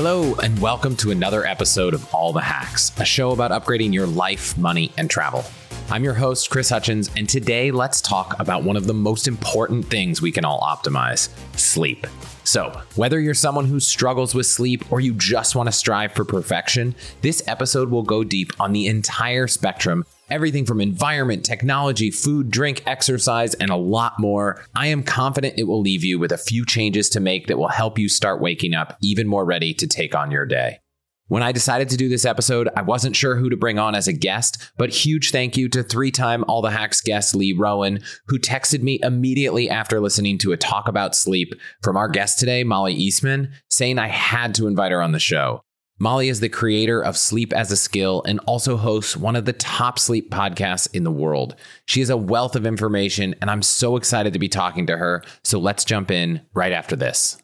Hello, and welcome to another episode of All the Hacks, a show about upgrading your life, money, and travel. I'm your host, Chris Hutchins, and today let's talk about one of the most important things we can all optimize, sleep. So, whether you're someone who struggles with sleep or you just want to strive for perfection, this episode will go deep on the entire spectrum, everything from environment, technology, food, drink, exercise, and a lot more. I am confident it will leave you with a few changes to make that will help you start waking up even more ready to take on your day. When I decided to do this episode, I wasn't sure who to bring on as a guest, but huge thank you to three-time All the Hacks guest Lee Rowan, who texted me immediately after listening to a talk about sleep from our guest today, Mollie Eastman, saying I had to invite her on the show. Mollie is the creator of Sleep as a Skill and also hosts one of the top sleep podcasts in the world. She is a wealth of information, and I'm so excited to be talking to her. So let's jump in right after this.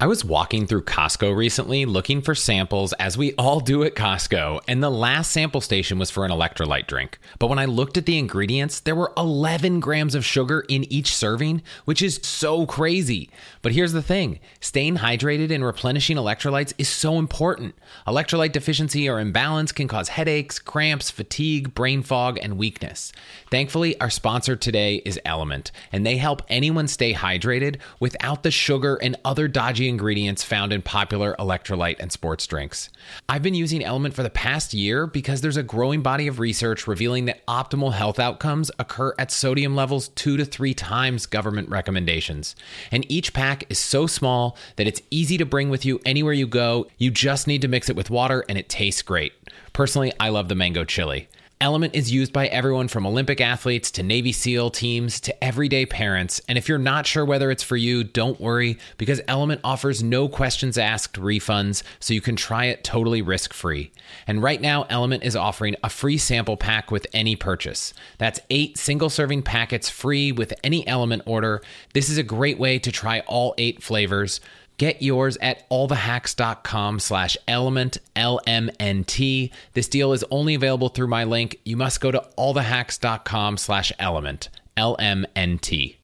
I was walking through Costco recently looking for samples, as we all do at Costco, and the last sample station was for an electrolyte drink. But when I looked at the ingredients, there were 11 grams of sugar in each serving, which is so crazy. But here's the thing, staying hydrated and replenishing electrolytes is so important. Electrolyte deficiency or imbalance can cause headaches, cramps, fatigue, brain fog, and weakness. Thankfully, our sponsor today is LMNT, and they help anyone stay hydrated without the sugar and other dodgy ingredients found in popular electrolyte and sports drinks. I've been using LMNT for the past year because there's a growing body of research revealing that optimal health outcomes occur at sodium levels 2 to 3 times government recommendations. And each pack is so small that it's easy to bring with you anywhere you go. You just need to mix it with water and it tastes great. Personally, I love the mango chili. LMNT is used by everyone from Olympic athletes to Navy SEAL teams to everyday parents. And if you're not sure whether it's for you, don't worry, because LMNT offers no questions asked refunds, so you can try it totally risk-free. And right now, LMNT is offering a free sample pack with any purchase. That's 8 single-serving packets free with any LMNT order. This is a great way to try all 8 flavors. Get yours at allthehacks.com/LMNT, LMNT. This deal is only available through my link. You must go to allthehacks.com/LMNT, LMNT.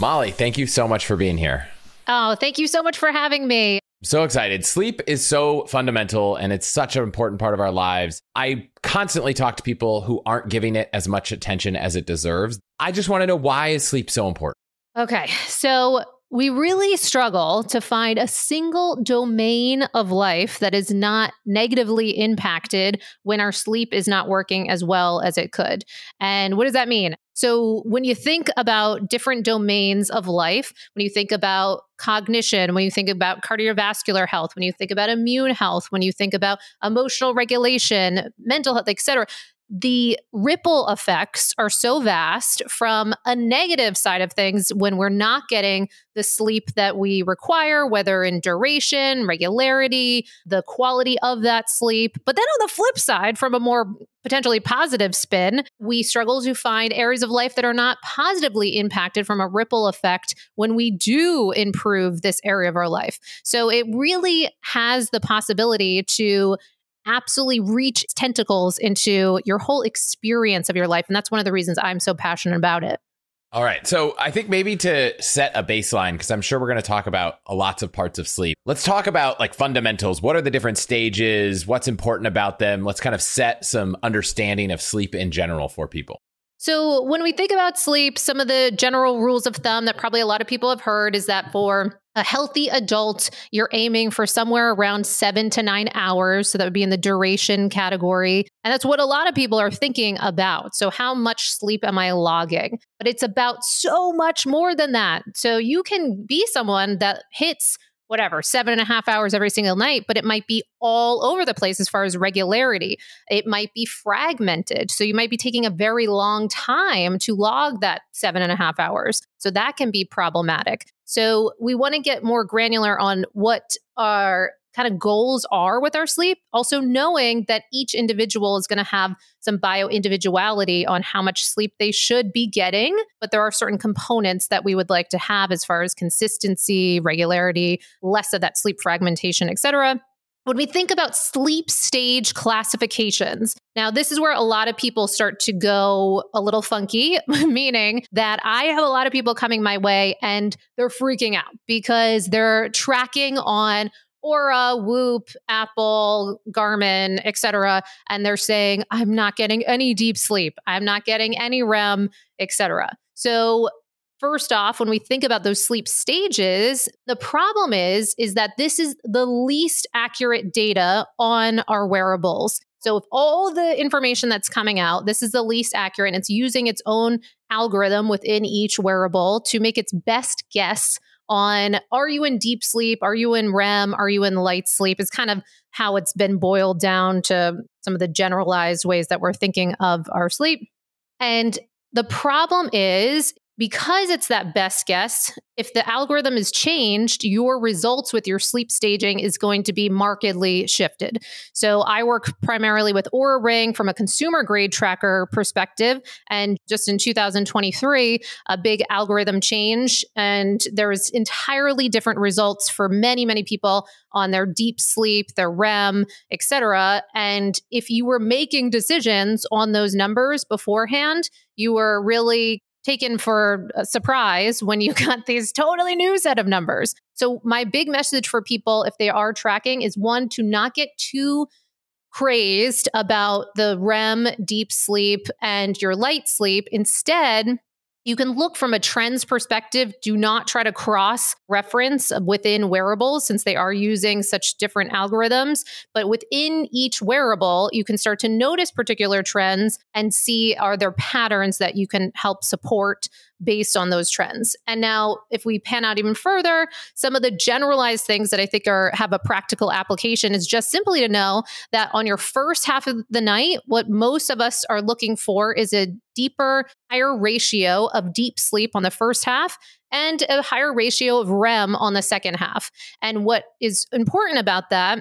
Mollie, thank you so much for being here. Oh, thank you so much for having me. I'm so excited. Sleep is so fundamental and it's such an important part of our lives. I constantly talk to people who aren't giving it as much attention as it deserves. I just want to know, why is sleep so important? Okay, so we really struggle to find a single domain of life that is not negatively impacted when our sleep is not working as well as it could. And what does that mean? So when you think about different domains of life, when you think about cognition, when you think about cardiovascular health, when you think about immune health, when you think about emotional regulation, mental health, et cetera, the ripple effects are so vast from a negative side of things when we're not getting the sleep that we require, whether in duration, regularity, the quality of that sleep. But then on the flip side, from a more potentially positive spin, we struggle to find areas of life that are not positively impacted from a ripple effect when we do improve this area of our life. So it really has the possibility to absolutely reach tentacles into your whole experience of your life. And that's one of the reasons I'm so passionate about it. All right. So I think maybe to set a baseline, because I'm sure we're going to talk about lots of parts of sleep. Let's talk about like fundamentals. What are the different stages? What's important about them? Let's kind of set some understanding of sleep in general for people. So when we think about sleep, some of the general rules of thumb that probably a lot of people have heard is that for a healthy adult, you're aiming for somewhere around 7 to 9 hours. So that would be in the duration category. And that's what a lot of people are thinking about. So how much sleep am I logging? But it's about so much more than that. So you can be someone that hits whatever, 7.5 hours every single night, but it might be all over the place as far as regularity. It might be fragmented. So you might be taking a very long time to log that 7.5 hours. So that can be problematic. So we want to get more granular on what our kind of goals are with our sleep. Also knowing that each individual is going to have some bio-individuality on how much sleep they should be getting. But there are certain components that we would like to have as far as consistency, regularity, less of that sleep fragmentation, et cetera. When we think about sleep stage classifications, now this is where a lot of people start to go a little funky, meaning that I have a lot of people coming my way and they're freaking out because they're tracking on Oura, Whoop, Apple, Garmin, et cetera. And they're saying, I'm not getting any deep sleep. I'm not getting any REM, et cetera. So first off, when we think about those sleep stages, the problem is that this is the least accurate data on our wearables. So if all the information that's coming out, this is the least accurate. It's using its own algorithm within each wearable to make its best guess on, are you in deep sleep? Are you in REM? Are you in light sleep? It's kind of how it's been boiled down to some of the generalized ways that we're thinking of our sleep. And the problem is, because it's that best guess, if the algorithm is changed, your results with your sleep staging is going to be markedly shifted. So I work primarily with Oura Ring from a consumer grade tracker perspective. And just in 2023, a big algorithm change, and there was entirely different results for many, many people on their deep sleep, their REM, et cetera. And if you were making decisions on those numbers beforehand, you were really taken for a surprise when you got these totally new set of numbers. So my big message for people, if they are tracking, is one, to not get too crazed about the REM, deep sleep, and your light sleep. Instead, you can look from a trends perspective. Do not try to cross-reference within wearables since they are using such different algorithms. But within each wearable, you can start to notice particular trends and see, are there patterns that you can help support based on those trends. And now if we pan out even further, some of the generalized things that I think have a practical application is just simply to know that on your first half of the night, what most of us are looking for is a deeper, higher ratio of deep sleep on the first half and a higher ratio of REM on the second half. And what is important about that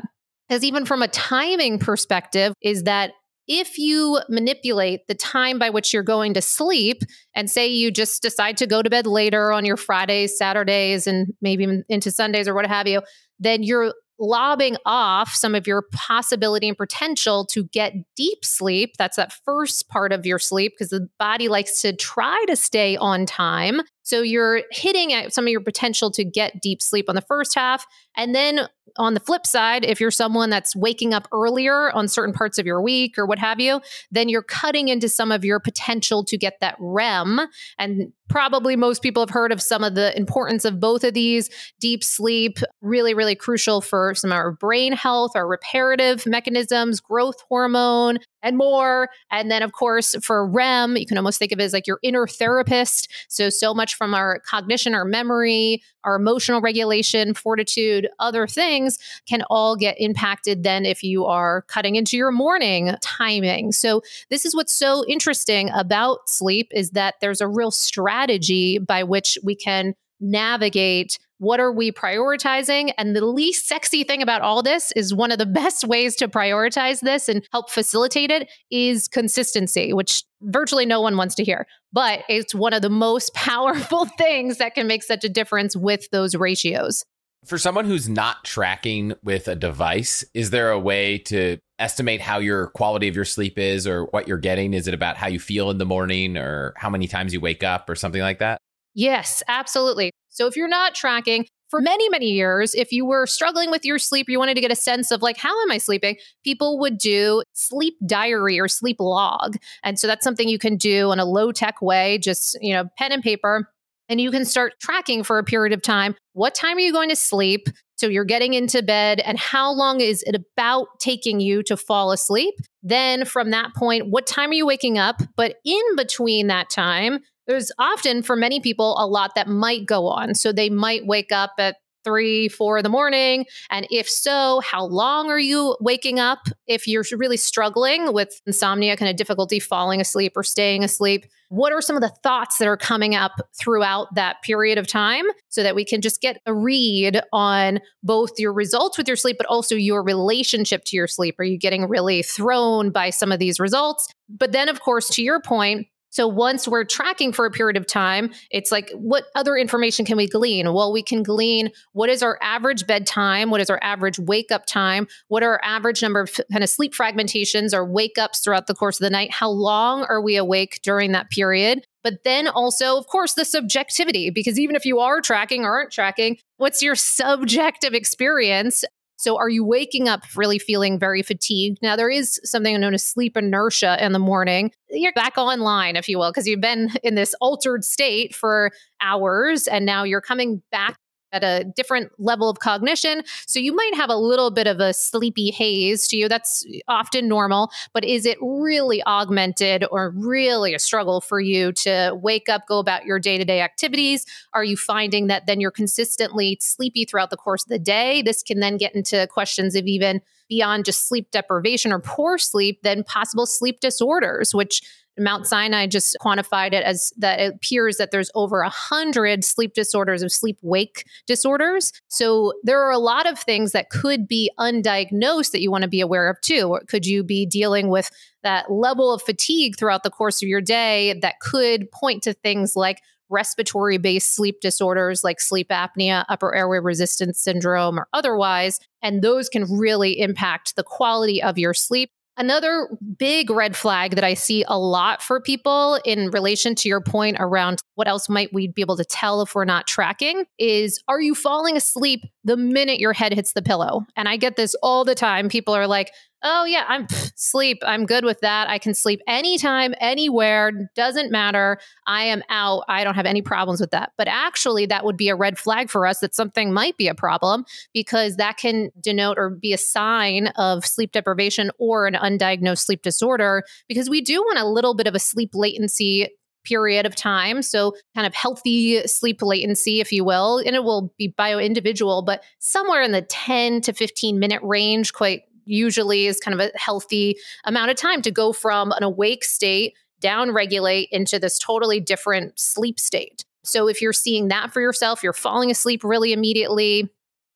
is, even from a timing perspective, is that if you manipulate the time by which you're going to sleep, and say you just decide to go to bed later on your Fridays, Saturdays, and maybe into Sundays or what have you, then you're lobbing off some of your possibility and potential to get deep sleep. That's that first part of your sleep, because the body likes to try to stay on time. So you're hitting at some of your potential to get deep sleep on the first half. And then on the flip side, if you're someone that's waking up earlier on certain parts of your week or what have you, then you're cutting into some of your potential to get that REM. And probably most people have heard of some of the importance of both of these. Deep sleep, really, really crucial for some of our brain health, our reparative mechanisms, growth hormone, and more. And then, of course, for REM, you can almost think of it as like your inner therapist. So much from our cognition, our memory, our emotional regulation, fortitude, other things can all get impacted then if you are cutting into your morning timing. So this is what's so interesting about sleep, is that there's a real strategy by which we can navigate what are we prioritizing? And the least sexy thing about all this is one of the best ways to prioritize this and help facilitate it is consistency, which virtually no one wants to hear. But it's one of the most powerful things that can make such a difference with those ratios. For someone who's not tracking with a device, is there a way to estimate how your quality of your sleep is or what you're getting? Is it about how you feel in the morning or how many times you wake up or something like that? Yes, absolutely. So if you're not tracking, for many, many years, if you were struggling with your sleep, you wanted to get a sense of like, how am I sleeping? People would do sleep diary or sleep log. And so that's something you can do in a low tech way, just, pen and paper. And you can start tracking for a period of time. What time are you going to sleep? So you're getting into bed, and how long is it about taking you to fall asleep? Then from that point, what time are you waking up? But in between that time, there's often, for many people, a lot that might go on. So they might wake up at 3, 4 in the morning. And if so, how long are you waking up? If you're really struggling with insomnia, kind of difficulty falling asleep or staying asleep, what are some of the thoughts that are coming up throughout that period of time, so that we can just get a read on both your results with your sleep, but also your relationship to your sleep? Are you getting really thrown by some of these results? But then, of course, to your point, So once we're tracking for a period of time, it's like, what other information can we glean? Well, we can glean what is our average bedtime? What is our average wake up time? What are our average number of kind of sleep fragmentations or wake ups throughout the course of the night? How long are we awake during that period? But then also, of course, the subjectivity, because even if you are tracking or aren't tracking, what's your subjective experience? So are you waking up really feeling very fatigued? Now, there is something known as sleep inertia in the morning. You're back online, if you will, because you've been in this altered state for hours and now you're coming back at a different level of cognition. So you might have a little bit of a sleepy haze to you. That's often normal, but is it really augmented or really a struggle for you to wake up, go about your day-to-day activities? Are you finding that then you're consistently sleepy throughout the course of the day? This can then get into questions of even beyond just sleep deprivation or poor sleep, then possible sleep disorders, which Mount Sinai just quantified it as that it appears that there's over 100 sleep disorders of sleep-wake disorders. So there are a lot of things that could be undiagnosed that you want to be aware of too. Or could you be dealing with that level of fatigue throughout the course of your day that could point to things like respiratory-based sleep disorders like sleep apnea, upper airway resistance syndrome, or otherwise, and those can really impact the quality of your sleep. Another big red flag that I see a lot for people in relation to your point around what else might we be able to tell if we're not tracking is, are you falling asleep the minute your head hits the pillow? And I get this all the time. People are like, oh yeah, I'm sleep. I'm good with that. I can sleep anytime, anywhere. Doesn't matter. I am out. I don't have any problems with that. But actually, that would be a red flag for us that something might be a problem because that can denote or be a sign of sleep deprivation or an undiagnosed sleep disorder because we do want a little bit of a sleep latency period of time. So kind of healthy sleep latency, if you will, and it will be bio-individual, but somewhere in the 10 to 15 minute range, quite usually is kind of a healthy amount of time to go from an awake state, down-regulate into this totally different sleep state. So if you're seeing that for yourself, you're falling asleep really immediately.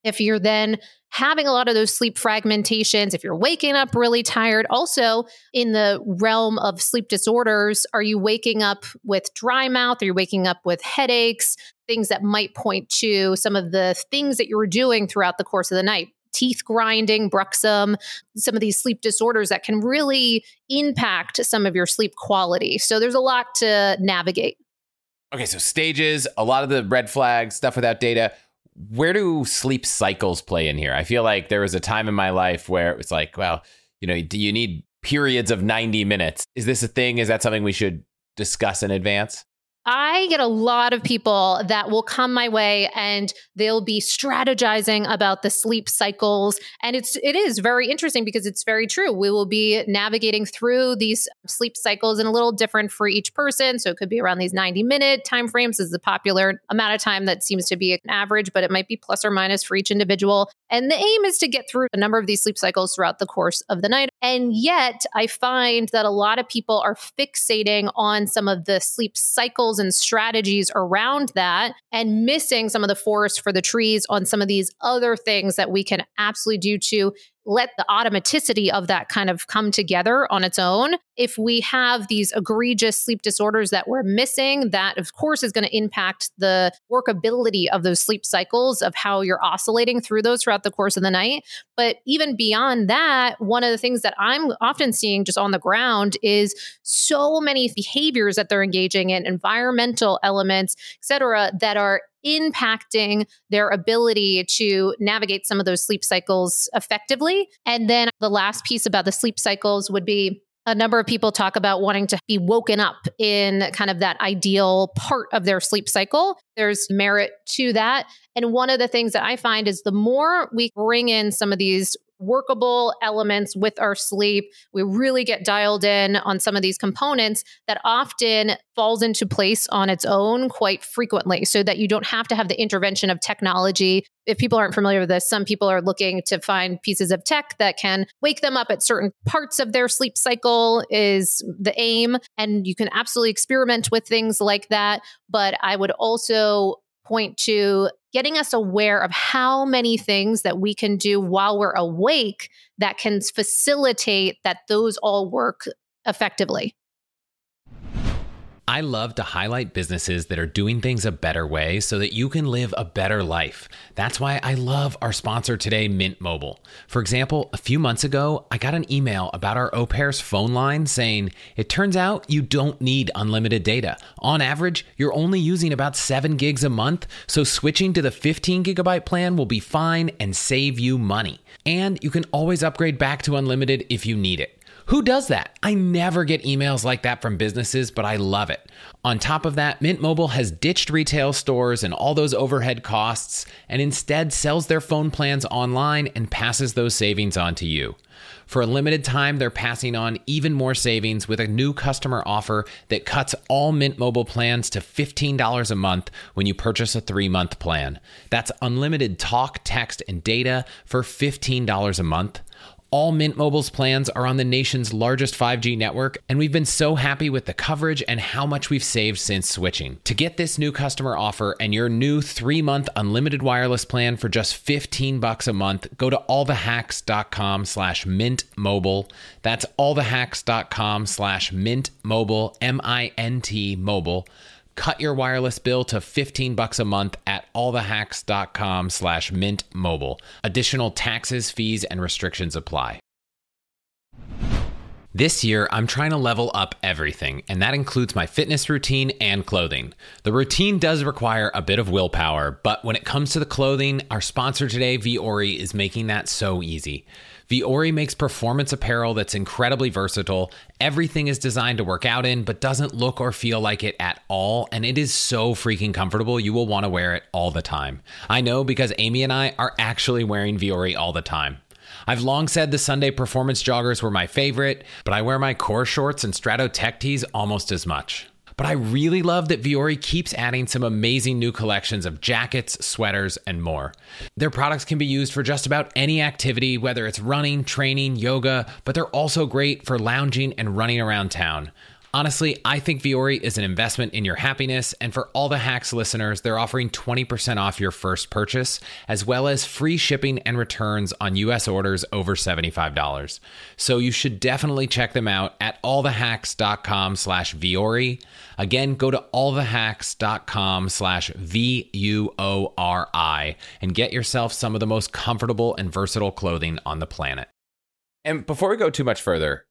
If you're then having a lot of those sleep fragmentations, if you're waking up really tired, also in the realm of sleep disorders, are you waking up with dry mouth? Are you waking up with headaches? Things that might point to some of the things that you were doing throughout the course of the night. Teeth grinding, bruxism, some of these sleep disorders that can really impact some of your sleep quality. So there's a lot to navigate. Okay, so stages, a lot of the red flags, stuff without data. Where do sleep cycles play in here? I feel like there was a time in my life where it was like, well, you know, do you need periods of 90 minutes? Is this a thing? Is that something we should discuss in advance? I get a lot of people that will come my way and they'll be strategizing about the sleep cycles. And it is very interesting because it's very true. We will be navigating through these sleep cycles and a little different for each person. So it could be around these 90-minute timeframes is the popular amount of time that seems to be an average, but it might be plus or minus for each individual. And the aim is to get through a number of these sleep cycles throughout the course of the night. And yet I find that a lot of people are fixating on some of the sleep cycles and strategies around that and missing some of the forest for the trees on some of these other things that we can absolutely do to let the automaticity of that kind of come together on its own. If we have these egregious sleep disorders that we're missing, that of course is going to impact the workability of those sleep cycles of how you're oscillating through those throughout the course of the night. But even beyond that, one of the things that I'm often seeing just on the ground is so many behaviors that they're engaging in, environmental elements, et cetera, that are impacting their ability to navigate some of those sleep cycles effectively. And then the last piece about the sleep cycles would be a number of people talk about wanting to be woken up in kind of that ideal part of their sleep cycle. There's merit to that. And one of the things that I find is the more we bring in some of these workable elements with our sleep, we really get dialed in on some of these components that often falls into place on its own quite frequently so that you don't have to have the intervention of technology. If people aren't familiar with this, some people are looking to find pieces of tech that can wake them up at certain parts of their sleep cycle is the aim. And you can absolutely experiment with things like that. But I would also point to getting us aware of how many things that we can do while we're awake that can facilitate that those all work effectively. I love to highlight businesses that are doing things a better way so that you can live a better life. That's why I love our sponsor today, Mint Mobile. For example, a few months ago, I got an email about our Au Pair's phone line saying, it turns out you don't need unlimited data. On average, you're only using about 7 gigs a month, so switching to the 15 gigabyte plan will be fine and save you money. And you can always upgrade back to unlimited if you need it. Who does that? I never get emails like that from businesses, but I love it. On top of that, Mint Mobile has ditched retail stores and all those overhead costs and instead sells their phone plans online and passes those savings on to you. For a limited time, they're passing on even more savings with a new customer offer that cuts all Mint Mobile plans to $15 a month when you purchase a 3-month plan. That's unlimited talk, text, and data for $15 a month. All Mint Mobile's plans are on the nation's largest 5G network, and we've been so happy with the coverage and how much we've saved since switching. To get this new customer offer and your new 3-month unlimited wireless plan for just $15 a month, go to allthehacks.com/mintmobile. That's allthehacks.com/mintmobile, M-I-N-T mobile. Cut your wireless bill to $15 a month at allthehacks.com/mintmobile. Additional taxes, fees, and restrictions apply. This year, I'm trying to level up everything, and that includes my fitness routine and clothing. The routine does require a bit of willpower, but when it comes to the clothing, our sponsor today, Vuori, is making that so easy. Vuori makes performance apparel that's incredibly versatile. Everything is designed to work out in, but doesn't look or feel like it at all, and it is so freaking comfortable, you will want to wear it all the time. I know because Amy and I are actually wearing Vuori all the time. I've long said the Sunday performance joggers were my favorite, but I wear my core shorts and Strato tech tees almost as much. But I really love that Vuori keeps adding some amazing new collections of jackets, sweaters, and more. Their products can be used for just about any activity, whether it's running, training, yoga, but they're also great for lounging and running around town. Honestly, I think Vuori is an investment in your happiness, and for all the Hacks listeners, they're offering 20% off your first purchase, as well as free shipping and returns on U.S. orders over $75. So you should definitely check them out at allthehacks.com/Vuori. Again, go to allthehacks.com/VUORI and get yourself some of the most comfortable and versatile clothing on the planet. And before we go too much further,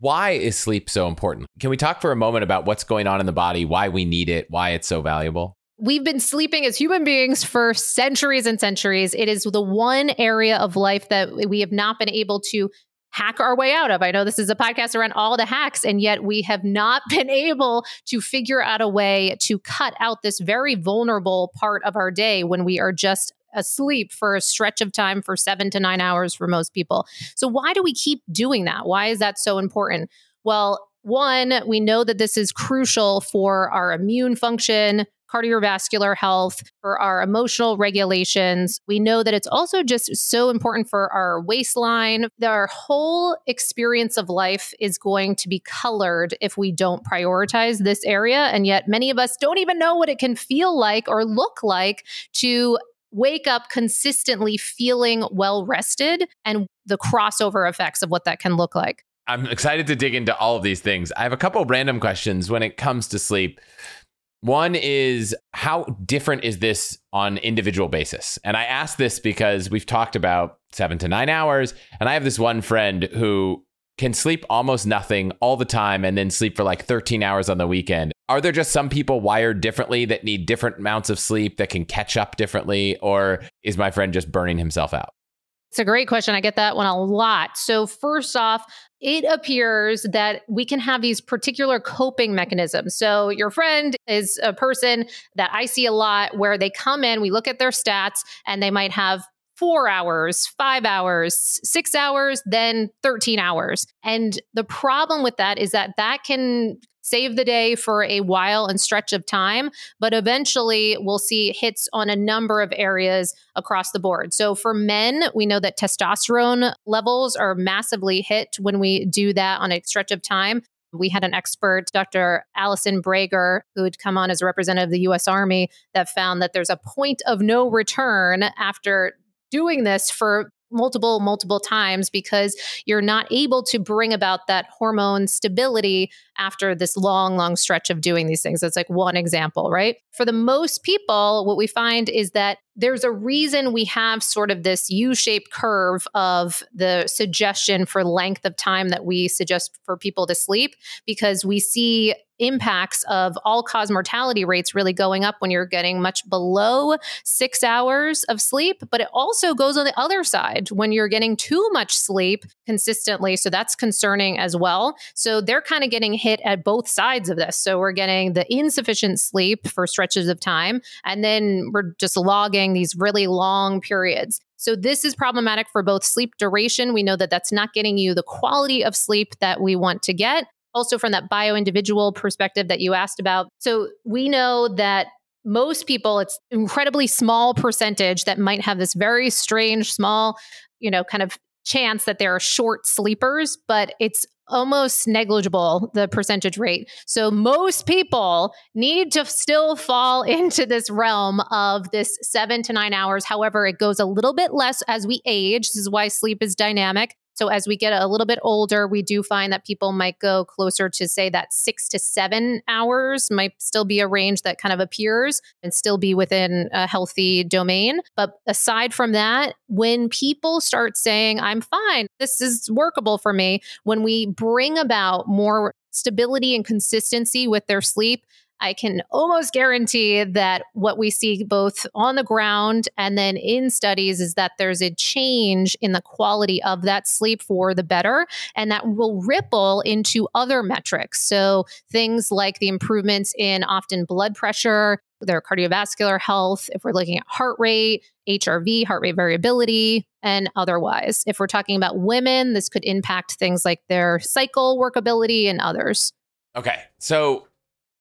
why is sleep so important? Can we talk for a moment about what's going on in the body, why we need it, why it's so valuable? We've been sleeping as human beings for centuries and centuries. It is the one area of life that we have not been able to hack our way out of. I know this is a podcast around all the hacks, and yet we have not been able to figure out a way to cut out this very vulnerable part of our day when we are just asleep for a stretch of time for 7 to 9 hours for most people. So why do we keep doing that? Why is that so important? Well, one, we know that this is crucial for our immune function, cardiovascular health, for our emotional regulations. We know that it's also just so important for our waistline. Our whole experience of life is going to be colored if we don't prioritize this area. And yet many of us don't even know what it can feel like or look like to wake up consistently feeling well-rested and the crossover effects of what that can look like. I'm excited to dig into all of these things. I have a couple of random questions when it comes to sleep. One is, how different is this on individual basis? And I ask this because we've talked about 7 to 9 hours, and I have this one friend who can sleep almost nothing all the time and then sleep for like 13 hours on the weekend. Are there just some people wired differently that need different amounts of sleep that can catch up differently? Or is my friend just burning himself out? It's a great question. I get that one a lot. So first off, it appears that we can have these particular coping mechanisms. So your friend is a person that I see a lot where they come in, we look at their stats, and they might have 4 hours, 5 hours, 6 hours, then 13 hours. And the problem with that is that that can save the day for a while and stretch of time, but eventually we'll see hits on a number of areas across the board. So for men, we know that testosterone levels are massively hit when we do that on a stretch of time. We had an expert, Dr. Allison Brager, who had come on as a representative of the U.S. Army, that found that there's a point of no return after doing this for multiple times because you're not able to bring about that hormone stability after this long stretch of doing these things. That's like one example, right? For the most people, what we find is that there's a reason we have sort of this U-shaped curve of the suggestion for length of time that we suggest for people to sleep, because we see impacts of all-cause mortality rates really going up when you're getting much below 6 hours of sleep. But it also goes on the other side when you're getting too much sleep consistently. So that's concerning as well. So they're kind of getting hit at both sides of this. So we're getting the insufficient sleep for stretches of time, and then we're just logging these really long periods. So this is problematic for both sleep duration. We know that that's not getting you the quality of sleep that we want to get. Also, from that bio-individual perspective that you asked about. So we know that most people, it's an incredibly small percentage that might have this very strange, small, kind of chance that they're short sleepers, but it's almost negligible, the percentage rate. So most people need to still fall into this realm of this 7 to 9 hours. However, it goes a little bit less as we age. This is why sleep is dynamic. So as we get a little bit older, we do find that people might go closer to, say, that 6 to 7 hours might still be a range that kind of appears and still be within a healthy domain. But aside from that, when people start saying, I'm fine, this is workable for me, when we bring about more stability and consistency with their sleep, I can almost guarantee that what we see both on the ground and then in studies is that there's a change in the quality of that sleep for the better, and that will ripple into other metrics. So things like the improvements in often blood pressure, their cardiovascular health, if we're looking at heart rate, HRV, heart rate variability, and otherwise. If we're talking about women, this could impact things like their cycle workability and others. Okay, so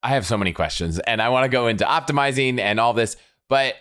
I have so many questions and I want to go into optimizing and all this, but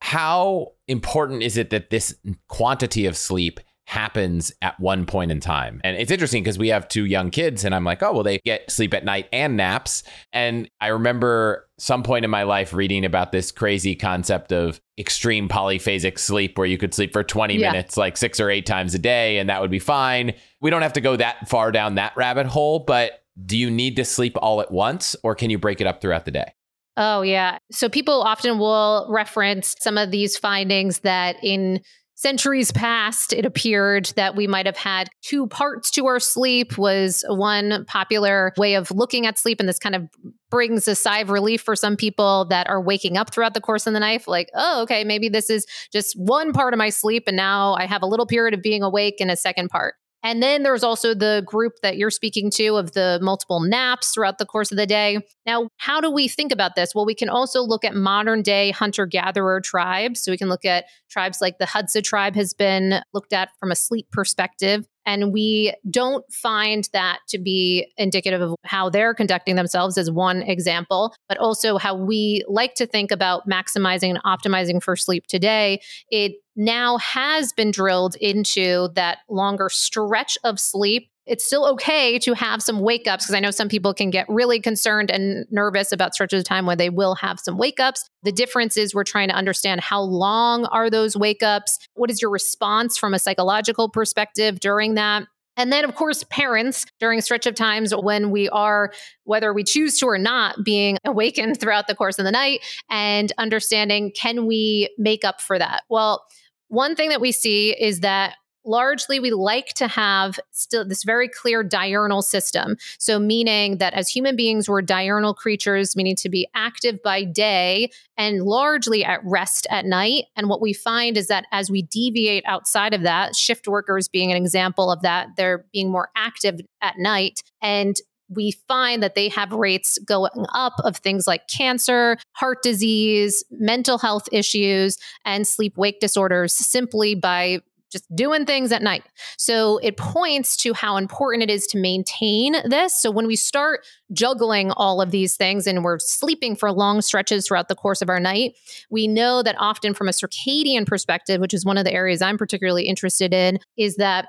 how important is it that this quantity of sleep happens at one point in time? And it's interesting because we have two young kids and I'm like, oh, well, they get sleep at night and naps. And I remember some point in my life reading about this crazy concept of extreme polyphasic sleep where you could sleep for 20 minutes, like 6 or 8 times a day, and that would be fine. We don't have to go that far down that rabbit hole, but do you need to sleep all at once, or can you break it up throughout the day? Oh, yeah. So people often will reference some of these findings that in centuries past, it appeared that we might have had two parts to our sleep was one popular way of looking at sleep. And this kind of brings a sigh of relief for some people that are waking up throughout the course of the night. Like, oh, okay, maybe this is just one part of my sleep. And now I have a little period of being awake and a second part. And then there's also the group that you're speaking to of the multiple naps throughout the course of the day. Now, how do we think about this? Well, we can also look at modern day hunter-gatherer tribes. So we can look at tribes like the Hadza tribe has been looked at from a sleep perspective. And we don't find that to be indicative of how they're conducting themselves as one example, but also how we like to think about maximizing and optimizing for sleep today. It now has been drilled into that longer stretch of sleep. It's still okay to have some wake ups, because I know some people can get really concerned and nervous about stretches of time where they will have some wake ups. The difference is we're trying to understand how long are those wake ups? What is your response from a psychological perspective during that? And then, of course, parents during stretch of times when we are, whether we choose to or not, being awakened throughout the course of the night and understanding, can we make up for that? Well, one thing that we see is that largely, we like to have still this very clear diurnal system. So meaning that as human beings, we're diurnal creatures, meaning to be active by day and largely at rest at night. And what we find is that as we deviate outside of that, shift workers being an example of that, they're being more active at night. And we find that they have rates going up of things like cancer, heart disease, mental health issues, and sleep-wake disorders simply by just doing things at night. So it points to how important it is to maintain this. So when we start juggling all of these things and we're sleeping for long stretches throughout the course of our night, we know that often from a circadian perspective, which is one of the areas I'm particularly interested in, is that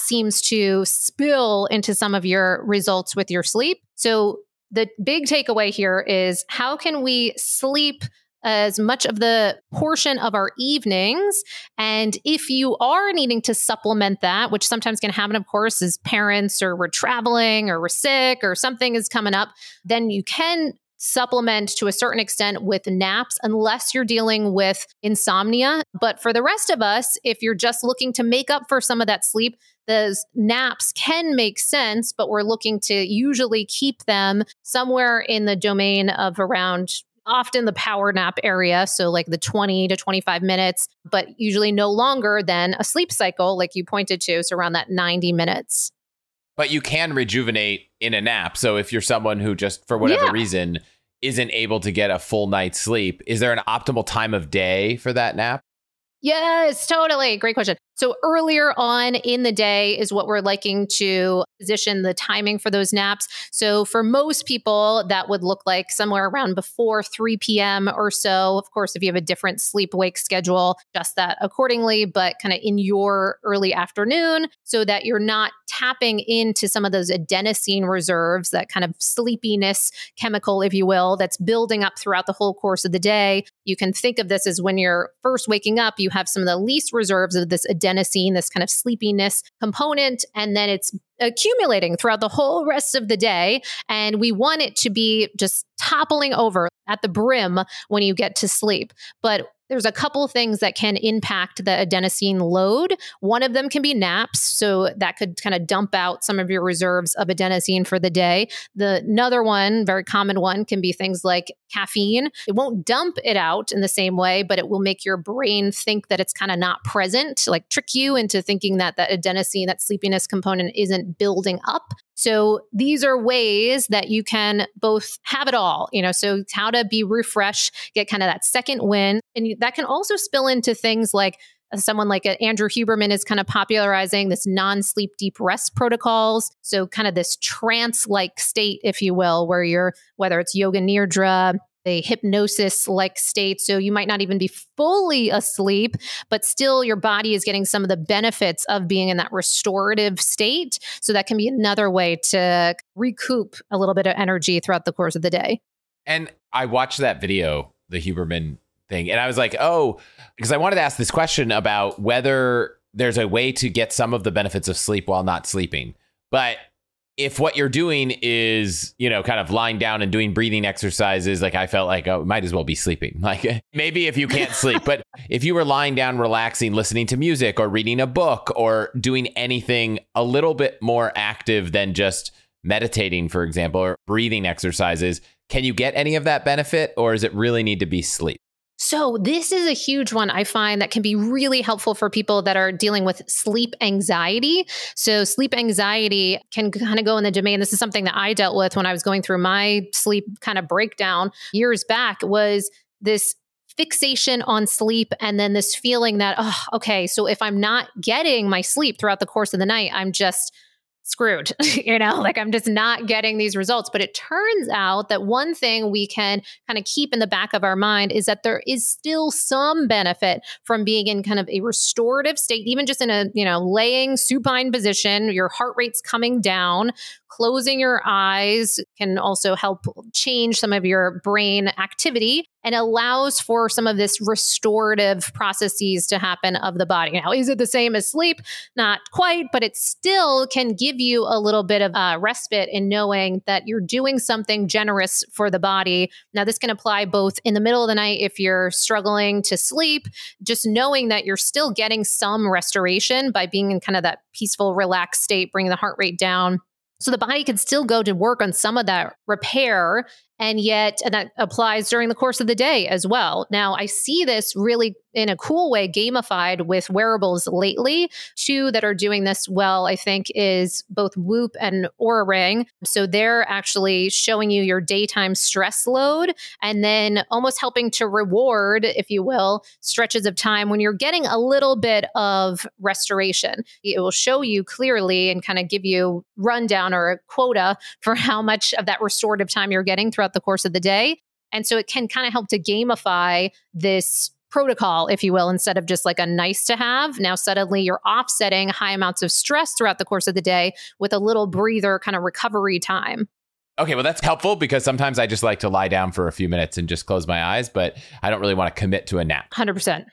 seems to spill into some of your results with your sleep. So the big takeaway here is, how can we sleep as much of the portion of our evenings. And if you are needing to supplement that, which sometimes can happen, of course, as parents or we're traveling or we're sick or something is coming up, then you can supplement to a certain extent with naps, unless you're dealing with insomnia. But for the rest of us, if you're just looking to make up for some of that sleep, those naps can make sense, but we're looking to usually keep them somewhere in the domain of around often the power nap area. So like the 20 to 25 minutes, but usually no longer than a sleep cycle, like you pointed to. So around that 90 minutes. But you can rejuvenate in a nap. So if you're someone who just for whatever reason isn't able to get a full night's sleep, is there an optimal time of day for that nap? Yes, totally. Great question. So earlier on in the day is what we're liking to position the timing for those naps. So for most people, that would look like somewhere around before 3 p.m. or so. Of course, if you have a different sleep-wake schedule, adjust that accordingly, but kind of in your early afternoon so that you're not tapping into some of those adenosine reserves, that kind of sleepiness chemical, if you will, that's building up throughout the whole course of the day. You can think of this as when you're first waking up, you have some of the least reserves of this adenosine, this kind of sleepiness component, and then it's accumulating throughout the whole rest of the day. And we want it to be just toppling over at the brim when you get to sleep. But there's a couple of things that can impact the adenosine load. One of them can be naps. So that could kind of dump out some of your reserves of adenosine for the day. Another one, very common one, can be things like caffeine. It won't dump it out in the same way, but it will make your brain think that it's kind of not present, like trick you into thinking that that adenosine, that sleepiness component isn't building up. So these are ways that you can both have it all, you know, so how to be refreshed, get kind of that second wind. And that can also spill into things like someone like Andrew Huberman is kind of popularizing this non-sleep deep rest protocols. So kind of this trance-like state, if you will, where you're, whether it's yoga nidra, a hypnosis-like state. So you might not even be fully asleep, but still your body is getting some of the benefits of being in that restorative state. So that can be another way to recoup a little bit of energy throughout the course of the day. And I watched that video, the Huberman thing, and I was like, oh, because I wanted to ask this question about whether there's a way to get some of the benefits of sleep while not sleeping. But if what you're doing is, you know, kind of lying down and doing breathing exercises, like I felt like, oh, might as well be sleeping. Like maybe if you can't sleep, but if you were lying down, relaxing, listening to music or reading a book or doing anything a little bit more active than just meditating, for example, or breathing exercises, can you get any of that benefit, or does it really need to be sleep? So this is a huge one I find that can be really helpful for people that are dealing with sleep anxiety. So sleep anxiety can kind of go in the domain. This is something that I dealt with when I was going through my sleep kind of breakdown years back, was this fixation on sleep and then this feeling that, oh, okay, so if I'm not getting my sleep throughout the course of the night, I'm just screwed, you know, like I'm just not getting these results. But it turns out that one thing we can kind of keep in the back of our mind is that there is still some benefit from being in kind of a restorative state, even just in a, you know, laying supine position, your heart rate's coming down, closing your eyes can also help change some of your brain activity and allows for some of this restorative processes to happen of the body. Now, is it the same as sleep? Not quite, but it still can give you a little bit of respite in knowing that you're doing something generous for the body. Now, this can apply both in the middle of the night if you're struggling to sleep, just knowing that you're still getting some restoration by being in kind of that peaceful, relaxed state, bringing the heart rate down. So the body can still go to work on some of that repair, and yet, and that applies during the course of the day as well. Now, I see this really in a cool way gamified with wearables lately. Two that are doing this well, I think, is both Whoop and Oura Ring. So they're actually showing you your daytime stress load and then almost helping to reward, if you will, stretches of time when you're getting a little bit of restoration. It will show you clearly and kind of give you rundown or a quota for how much of that restorative time you're getting throughout the course of the day. And so it can kind of help to gamify this protocol, if you will, instead of just like a nice to have. Now, suddenly you're offsetting high amounts of stress throughout the course of the day with a little breather kind of recovery time. Okay, well, that's helpful because sometimes I just like to lie down for a few minutes and just close my eyes, but I don't really want to commit to a nap. 100%.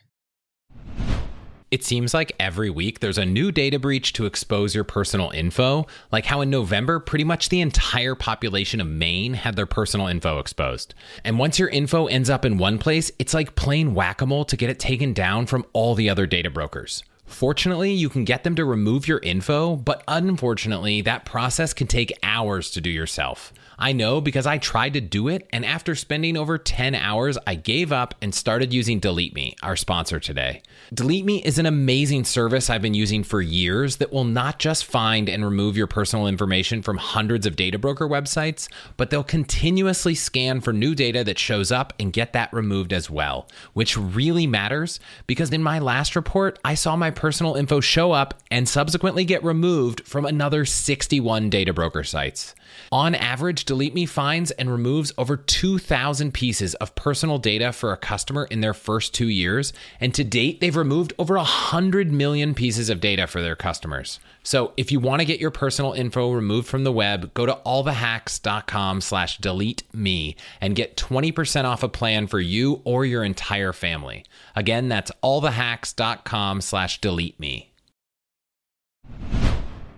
It seems like every week there's a new data breach to expose your personal info, like how in November, pretty much the entire population of Maine had their personal info exposed. And once your info ends up in one place, it's like playing whack-a-mole to get it taken down from all the other data brokers. Fortunately, you can get them to remove your info, but unfortunately, that process can take hours to do yourself. I know because I tried to do it, and after spending over 10 hours, I gave up and started using DeleteMe, our sponsor today. DeleteMe is an amazing service I've been using for years that will not just find and remove your personal information from hundreds of data broker websites, but they'll continuously scan for new data that shows up and get that removed as well, which really matters because in my last report, I saw my personal info show up and subsequently get removed from another 61 data broker sites. On average, DeleteMe finds and removes over 2,000 pieces of personal data for a customer in their first 2 years, and to date, they've removed over 100 million pieces of data for their customers. So if you want to get your personal info removed from the web, go to allthehacks.com/DeleteMe and get 20% off a plan for you or your entire family. Again, that's allthehacks.com/DeleteMe.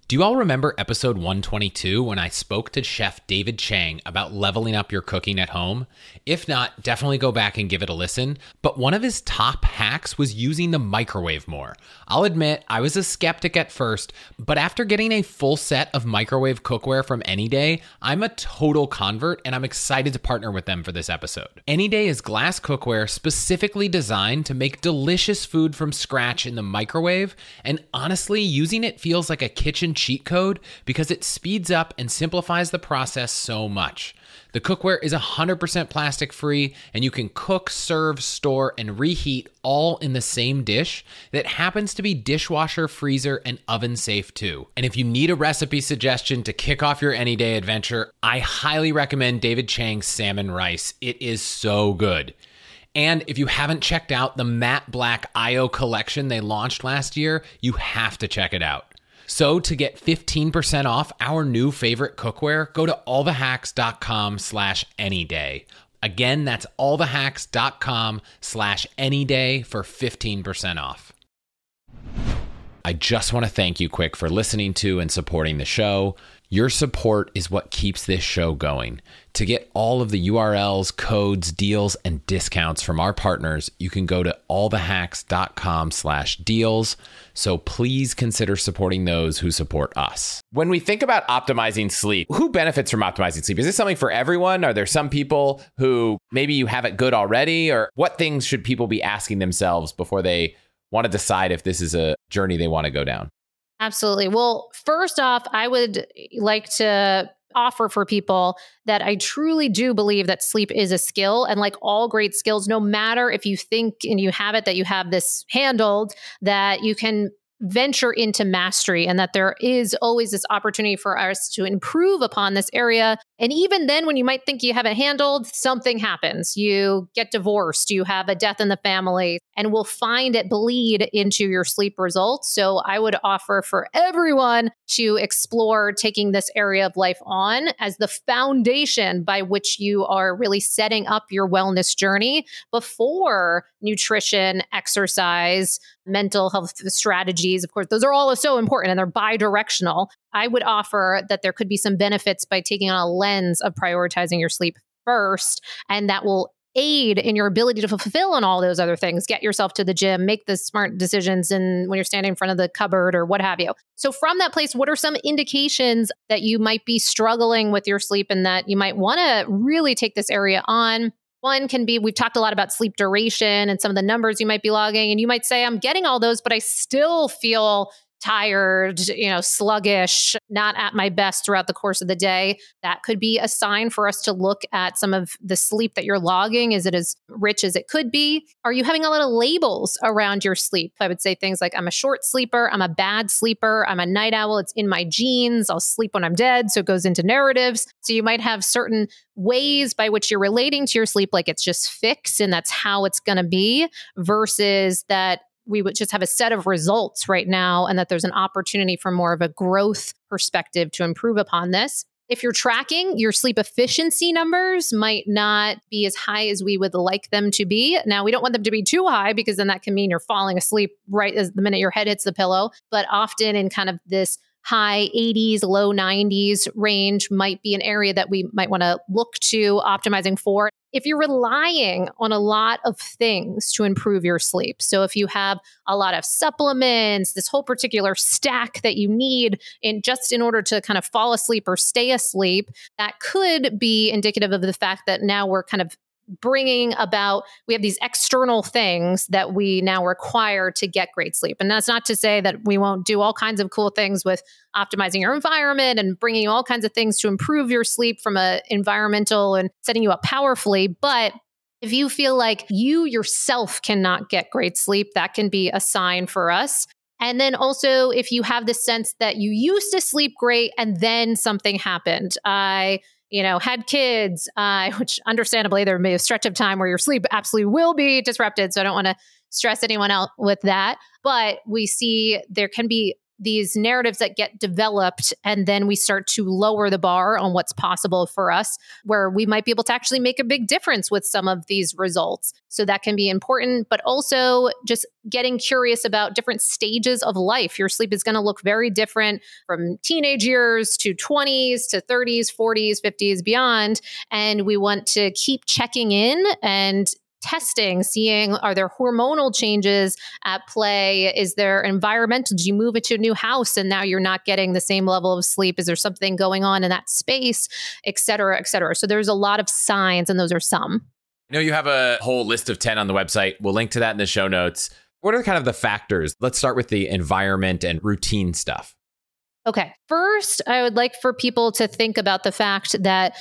Do you all remember episode 122 when I spoke to Chef David Chang about leveling up your cooking at home? If not, definitely go back and give it a listen. But one of his top hacks was using the microwave more. I'll admit, I was a skeptic at first, but after getting a full set of microwave cookware from Anyday, I'm a total convert and I'm excited to partner with them for this episode. Anyday is glass cookware specifically designed to make delicious food from scratch in the microwave, and honestly, using it feels like a kitchen cheat code because it speeds up and simplifies the process so much. The cookware is 100% plastic free, and you can cook, serve, store, and reheat all in the same dish that happens to be dishwasher, freezer, and oven safe too. And if you need a recipe suggestion to kick off your Anyday adventure, I highly recommend David Chang's salmon rice. It is so good. And if you haven't checked out the matte black IO collection they launched last year, you have to check it out. So to get 15% off our new favorite cookware, go to allthehacks.com/anyday. Again, that's allthehacks.com/anyday for 15% off. I just want to thank you quick for listening to and supporting the show. Your support is what keeps this show going. To get all of the URLs, codes, deals, and discounts from our partners, you can go to allthehacks.com/deals. So please consider supporting those who support us. When we think about optimizing sleep, who benefits from optimizing sleep? Is this something for everyone? Are there some people who maybe you have it good already? Or what things should people be asking themselves before they want to decide if this is a journey they want to go down? Absolutely. Well, first off, I would like to offer for people that I truly do believe that sleep is a skill, and like all great skills, no matter if you think and you have it, that you have this handled, that you can venture into mastery and that there is always this opportunity for us to improve upon this area. And even then, when you might think you have it handled, something happens. You get divorced, you have a death in the family, and we'll find it bleed into your sleep results. So I would offer for everyone to explore taking this area of life on as the foundation by which you are really setting up your wellness journey before nutrition, exercise, mental health strategies. Of course, those are all so important and they're bi-directional. I would offer that there could be some benefits by taking on a lens of prioritizing your sleep first, and that will aid in your ability to fulfill on all those other things. Get yourself to the gym, make the smart decisions and when you're standing in front of the cupboard or what have you. So from that place, what are some indications that you might be struggling with your sleep and that you might want to really take this area on? One can be, we've talked a lot about sleep duration and some of the numbers you might be logging, and you might say, I'm getting all those, but I still feel tired, sluggish, not at my best throughout the course of the day. That could be a sign for us to look at some of the sleep that you're logging. Is it as rich as it could be? Are you having a lot of labels around your sleep? I would say things like, I'm a short sleeper, I'm a bad sleeper, I'm a night owl, it's in my genes, I'll sleep when I'm dead. So it goes into narratives. So you might have certain ways by which you're relating to your sleep, like it's just fixed and that's how it's going to be, versus that we would just have a set of results right now and that there's an opportunity for more of a growth perspective to improve upon this. If you're tracking, your sleep efficiency numbers might not be as high as we would like them to be. Now, we don't want them to be too high because then that can mean you're falling asleep right as the minute your head hits the pillow. But often in kind of this high 80s, low 90s range might be an area that we might want to look to optimizing for. If you're relying on a lot of things to improve your sleep, so if you have a lot of supplements, this whole particular stack that you need in just in order to kind of fall asleep or stay asleep, that could be indicative of the fact that now we're kind of bringing about, we have these external things that we now require to get great sleep. And that's not to say that we won't do all kinds of cool things with optimizing your environment and bringing all kinds of things to improve your sleep from an environmental and setting you up powerfully. But if you feel like you yourself cannot get great sleep, that can be a sign for us. And then also, if you have this sense that you used to sleep great and then something happened. I had kids, which understandably there may be a stretch of time where your sleep absolutely will be disrupted. So I don't want to stress anyone out with that. But we see there can be these narratives that get developed, and then we start to lower the bar on what's possible for us, where we might be able to actually make a big difference with some of these results. So that can be important, but also just getting curious about different stages of life. Your sleep is going to look very different from teenage years to 20s to 30s, 40s, 50s, beyond. And we want to keep checking in and testing, seeing, are there hormonal changes at play? Is there environmental? Did you move into a new house and now you're not getting the same level of sleep? Is there something going on in that space, et cetera, et cetera? So there's a lot of signs, and those are some. I know you have a whole list of 10 on the website. We'll link to that in the show notes. What are kind of the factors? Let's start with the environment and routine stuff. Okay. First, I would like for people to think about the fact that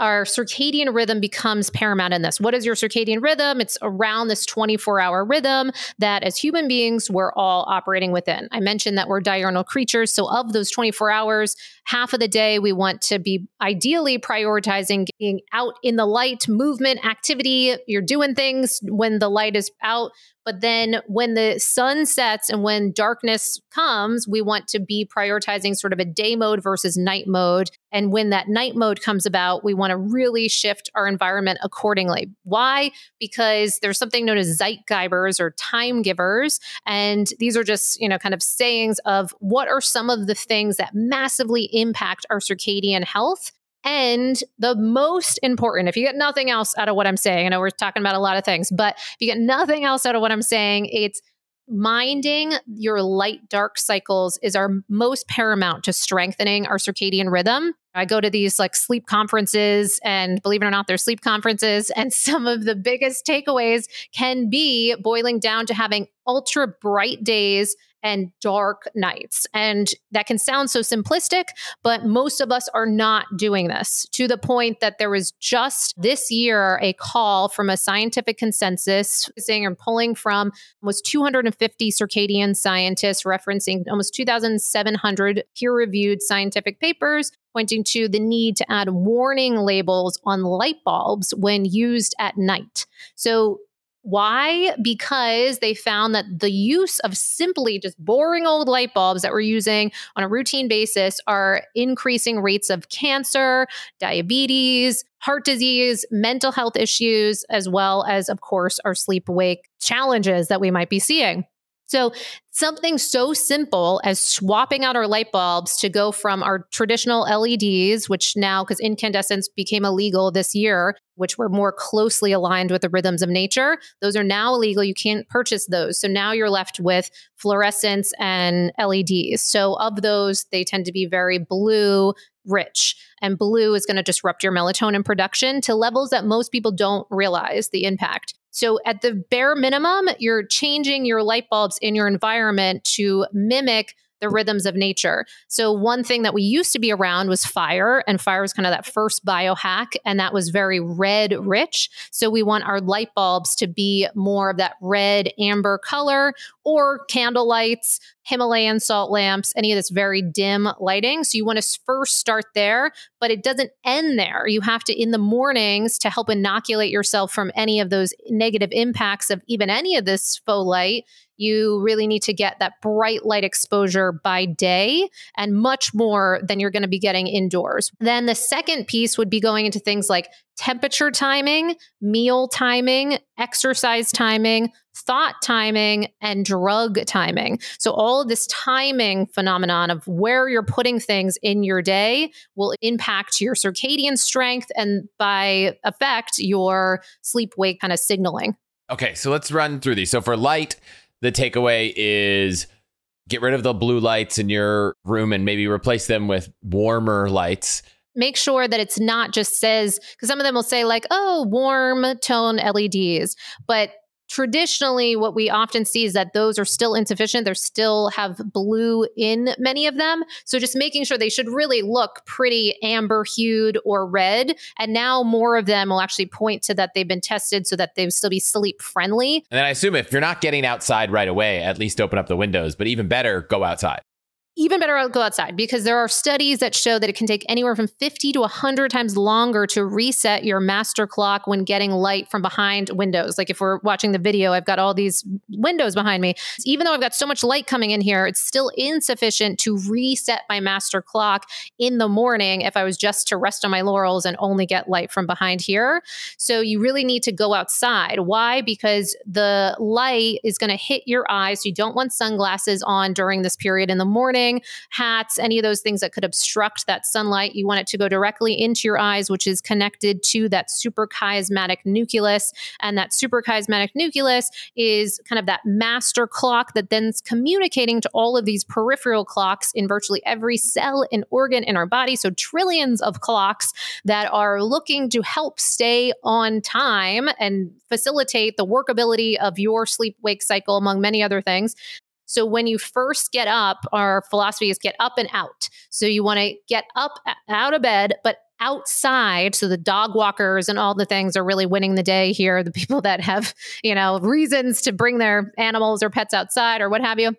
our circadian rhythm becomes paramount in this. What is your circadian rhythm? It's around this 24-hour rhythm that as human beings, we're all operating within. I mentioned that we're diurnal creatures. So of those 24 hours, half of the day, we want to be ideally prioritizing being out in the light, movement, activity. You're doing things when the light is out. But then when the sun sets and when darkness comes, we want to be prioritizing sort of a day mode versus night mode. And when that night mode comes about, we want to really shift our environment accordingly. Why? Because there's something known as zeitgeibers or time givers. And these are just, kind of sayings of what are some of the things that massively impact our circadian health. And the most important, if you get nothing else out of what I'm saying, I know we're talking about a lot of things, but if you get nothing else out of what I'm saying, it's minding your light-dark cycles is our most paramount to strengthening our circadian rhythm. I go to these sleep conferences, and believe it or not, they're sleep conferences. And some of the biggest takeaways can be boiling down to having ultra bright days and dark nights. And that can sound so simplistic, but most of us are not doing this, to the point that there was just this year a call from a scientific consensus saying, and pulling from almost 250 circadian scientists, referencing almost 2,700 peer-reviewed scientific papers, pointing to the need to add warning labels on light bulbs when used at night. So why? Because they found that the use of simply just boring old light bulbs that we're using on a routine basis are increasing rates of cancer, diabetes, heart disease, mental health issues, as well as, of course, our sleep-wake challenges that we might be seeing. So something so simple as swapping out our light bulbs to go from our traditional LEDs, which now, because incandescents became illegal this year, which were more closely aligned with the rhythms of nature, those are now illegal. You can't purchase those. So now you're left with fluorescents and LEDs. So of those, they tend to be very blue rich, and blue is going to disrupt your melatonin production to levels that most people don't realize the impact. So at the bare minimum, you're changing your light bulbs in your environment to mimic the rhythms of nature. So one thing that we used to be around was fire, and fire was kind of that first biohack, and that was very red rich. So we want our light bulbs to be more of that red amber color, or candle lights, Himalayan salt lamps, any of this very dim lighting. So you want to first start there, but it doesn't end there. You have to, in the mornings, to help inoculate yourself from any of those negative impacts of even any of this faux light, you really need to get that bright light exposure by day and much more than you're going to be getting indoors. Then the second piece would be going into things like temperature timing, meal timing, exercise timing, thought timing, and drug timing. So all of this timing phenomenon of where you're putting things in your day will impact your circadian strength and by effect, your sleep-wake kind of signaling. Okay, so let's run through these. So for light, the takeaway is get rid of the blue lights in your room and maybe replace them with warmer lights. Make sure that it's not just says, because some of them will say like, oh, warm tone LEDs. But traditionally, what we often see is that those are still insufficient. They still have blue in many of them. So just making sure they should really look pretty amber hued or red. And now more of them will actually point to that they've been tested so that they would still be sleep friendly. And then I assume if you're not getting outside right away, at least open up the windows, but even better, go outside. Even better go outside because there are studies that show that it can take anywhere from 50 to 100 times longer to reset your master clock when getting light from behind windows. Like if we're watching the video, I've got all these windows behind me. Even though I've got so much light coming in here, it's still insufficient to reset my master clock in the morning if I was just to rest on my laurels and only get light from behind here. So you really need to go outside. Why? Because the light is going to hit your eyes. So you don't want sunglasses on during this period in the morning. Hats, any of those things that could obstruct that sunlight. You want it to go directly into your eyes, which is connected to that suprachiasmatic nucleus. And that suprachiasmatic nucleus is kind of that master clock that then's communicating to all of these peripheral clocks in virtually every cell and organ in our body. So trillions of clocks that are looking to help stay on time and facilitate the workability of your sleep-wake cycle, among many other things. So when you first get up, our philosophy is get up and out. So you want to get up out of bed, but outside. So the dog walkers and all the things are really winning the day here. The people that have, reasons to bring their animals or pets outside or what have you.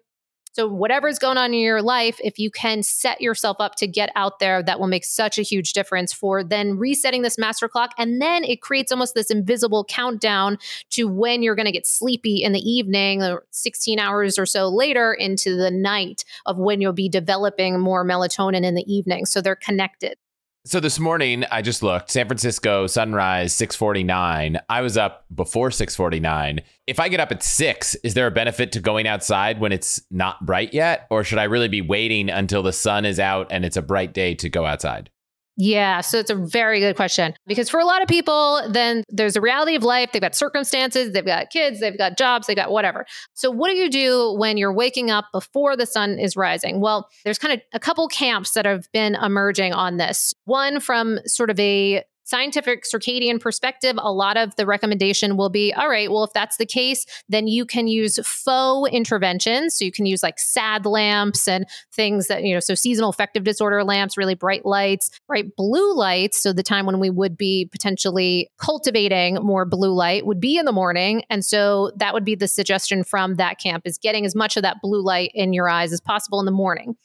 So whatever's going on in your life, if you can set yourself up to get out there, that will make such a huge difference for then resetting this master clock. And then it creates almost this invisible countdown to when you're going to get sleepy in the evening, or 16 hours or so later into the night of when you'll be developing more melatonin in the evening. So they're connected. So this morning, I just looked, San Francisco, sunrise, 6:49. I was up before 6:49. If I get up at 6, is there a benefit to going outside when it's not bright yet? Or should I really be waiting until the sun is out and it's a bright day to go outside? Yeah, so it's a very good question because for a lot of people, then there's a reality of life. They've got circumstances, they've got kids, they've got jobs, they've got whatever. So what do you do when you're waking up before the sun is rising? Well, there's kind of a couple camps that have been emerging on this. One from sort of a scientific circadian perspective, a lot of the recommendation will be, all right, well, if that's the case, then you can use faux interventions. So you can use like SAD lamps and things that, so seasonal affective disorder lamps, really bright lights, bright blue lights. So the time when we would be potentially cultivating more blue light would be in the morning. And so that would be the suggestion from that camp is getting as much of that blue light in your eyes as possible in the morning.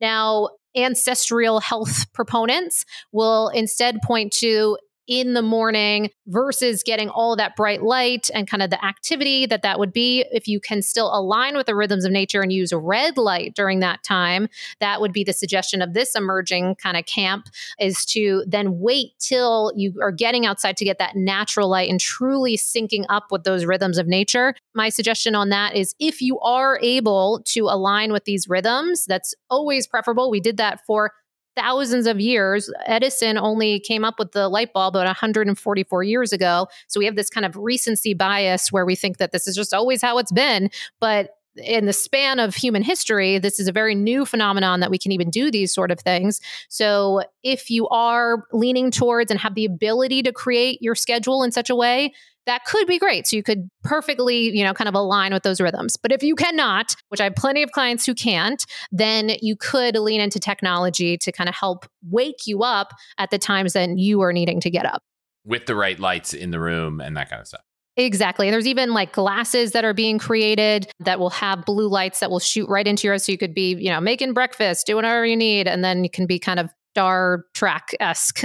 Now, ancestral health proponents will instead point to in the morning versus getting all that bright light and kind of the activity that would be. If you can still align with the rhythms of nature and use red light during that time, that would be the suggestion of this emerging kind of camp is to then wait till you are getting outside to get that natural light and truly syncing up with those rhythms of nature. My suggestion on that is if you are able to align with these rhythms, that's always preferable. We did that for thousands of years. Edison only came up with the light bulb about 144 years ago. So we have this kind of recency bias where we think that this is just always how it's been. But in the span of human history, this is a very new phenomenon that we can even do these sort of things. So if you are leaning towards and have the ability to create your schedule in such a way, that could be great. So you could perfectly, kind of align with those rhythms. But if you cannot, which I have plenty of clients who can't, then you could lean into technology to kind of help wake you up at the times that you are needing to get up. With the right lights in the room and that kind of stuff. Exactly. There's even like glasses that are being created that will have blue lights that will shoot right into your eyes. So you could be, you know, making breakfast, doing whatever you need. And then you can be kind of Star Trek-esque.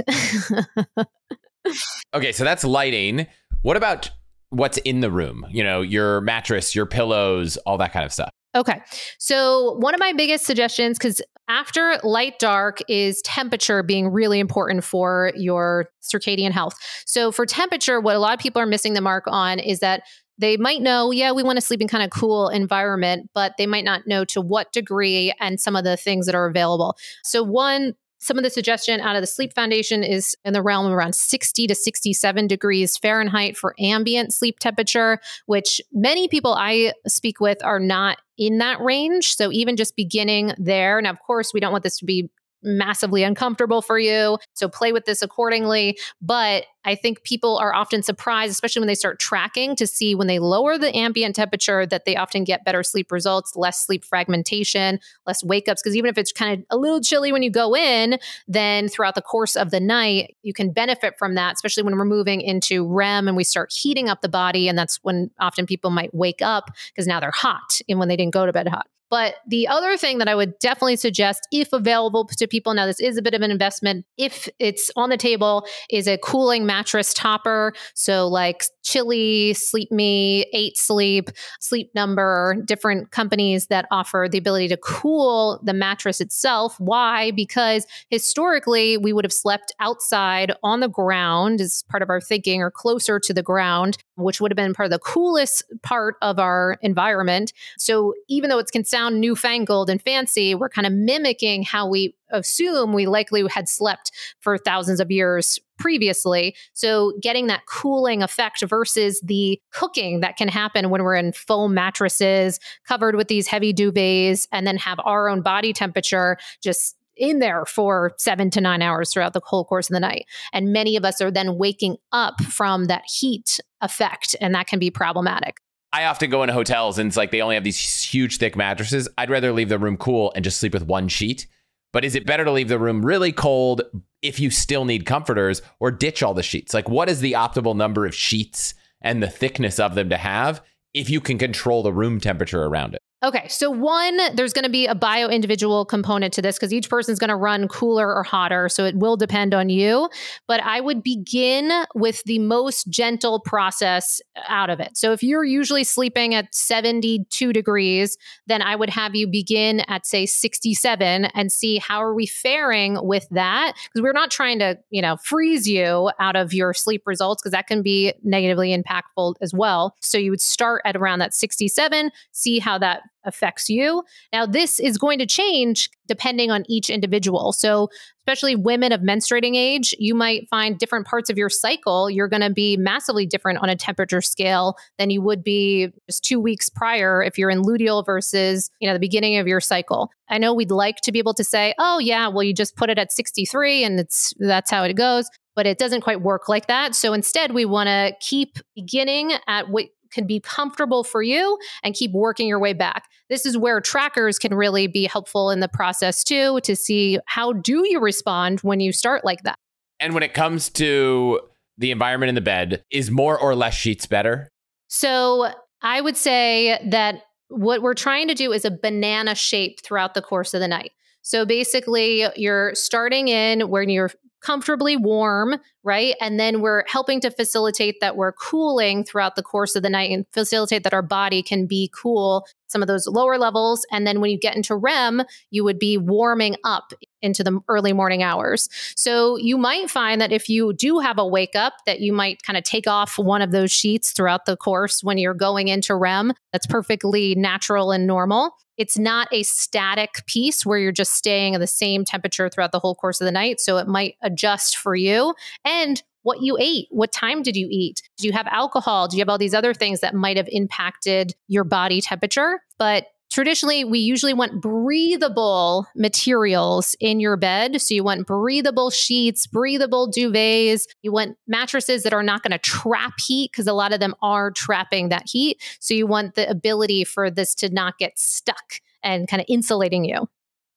Okay. So that's lighting. What about what's in the room? You know, your mattress, your pillows, all that kind of stuff. Okay. So one of my biggest suggestions, because after light dark is temperature being really important for your circadian health. So for temperature, what a lot of people are missing the mark on is that they might know, yeah, we want to sleep in kind of cool environment, but they might not know to what degree and some of the things that are available. So one, some of the suggestion out of the Sleep Foundation is in the realm of around 60 to 67 degrees Fahrenheit for ambient sleep temperature, which many people I speak with are not in that range. So even just beginning there. Now, of course, we don't want this to be massively uncomfortable for you. So play with this accordingly. But I think people are often surprised, especially when they start tracking, to see when they lower the ambient temperature that they often get better sleep results, less sleep fragmentation, less wake ups. Because even if it's kind of a little chilly when you go in, then throughout the course of the night, you can benefit from that, especially when we're moving into REM and we start heating up the body. And that's when often people might wake up because now they're hot and when they didn't go to bed hot. But the other thing that I would definitely suggest, if available to people, now this is a bit of an investment, if it's on the table, is a cooling mattress topper. So like Chili, Sleep Me, Eight Sleep, Sleep Number, different companies that offer the ability to cool the mattress itself. Why? Because historically, we would have slept outside on the ground as part of our thinking, or closer to the ground, which would have been part of the coolest part of our environment. So even though it can sound newfangled and fancy, we're kind of mimicking how we assume we likely had slept for thousands of years previously. So getting that cooling effect versus the cooking that can happen when we're in foam mattresses covered with these heavy duvets and then have our own body temperature just in there for 7 to 9 hours throughout the whole course of the night. And many of us are then waking up from that heat effect, and that can be problematic. I often go into hotels and it's like they only have these huge thick mattresses. I'd rather leave the room cool and just sleep with one sheet. But is it better to leave the room really cold if you still need comforters, or ditch all the sheets? Like, what is the optimal number of sheets and the thickness of them to have if you can control the room temperature around it? Okay. So one, there's going to be a bio-individual component to this because each person's going to run cooler or hotter. So it will depend on you, but I would begin with the most gentle process out of it. So if you're usually sleeping at 72 degrees, then I would have you begin at say 67 and see how are we faring with that? Because we're not trying to, you know, freeze you out of your sleep results, because that can be negatively impactful as well. So you would start at around that 67, see how that affects you. Now, this is going to change depending on each individual. So especially women of menstruating age, you might find different parts of your cycle, you're going to be massively different on a temperature scale than you would be just 2 weeks prior if you're in luteal versus, you know, the beginning of your cycle. I know we'd like to be able to say, oh yeah, well, you just put it at 63 and that's how it goes, but it doesn't quite work like that. So instead, we want to keep beginning at what can be comfortable for you and keep working your way back. This is where trackers can really be helpful in the process too, to see how do you respond when you start like that. And when it comes to the environment in the bed, is more or less sheets better? So I would say that what we're trying to do is a banana shape throughout the course of the night. So basically you're starting in where you're comfortably warm, right? And then we're helping to facilitate that we're cooling throughout the course of the night and facilitate that our body can be cool, some of those lower levels. And then when you get into REM, you would be warming up into the early morning hours. So you might find that if you do have a wake up, that you might kind of take off one of those sheets throughout the course when you're going into REM. That's perfectly natural and normal. It's not a static piece where you're just staying at the same temperature throughout the whole course of the night. So it might adjust for you. And what you ate, what time did you eat? Do you have alcohol? Do you have all these other things that might have impacted your body temperature? But traditionally, we usually want breathable materials in your bed. So you want breathable sheets, breathable duvets. You want mattresses that are not going to trap heat, because a lot of them are trapping that heat. So you want the ability for this to not get stuck and kind of insulating you.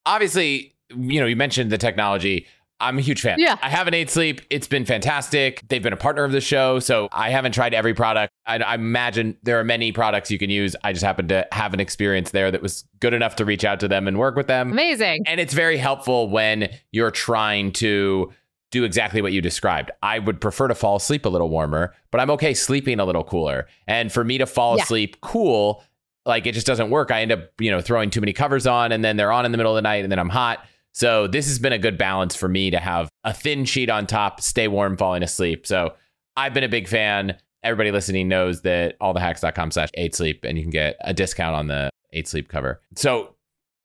Obviously, you know, you mentioned the technology. I'm a huge fan. Yeah. I have an 8 Sleep. It's been fantastic. They've been a partner of the show. So I haven't tried every product. I imagine there are many products you can use. I just happened to have an experience there that was good enough to reach out to them and work with them. Amazing. And it's very helpful when you're trying to do exactly what you described. I would prefer to fall asleep a little warmer, but I'm okay sleeping a little cooler. And for me to fall asleep cool, like it just doesn't work. I end up, throwing too many covers on, and then they're on in the middle of the night, and then I'm hot. So this has been a good balance for me to have a thin sheet on top, stay warm, falling asleep. So I've been a big fan. Everybody listening knows that allthehacks.com/8sleep, and you can get a discount on the 8sleep cover. So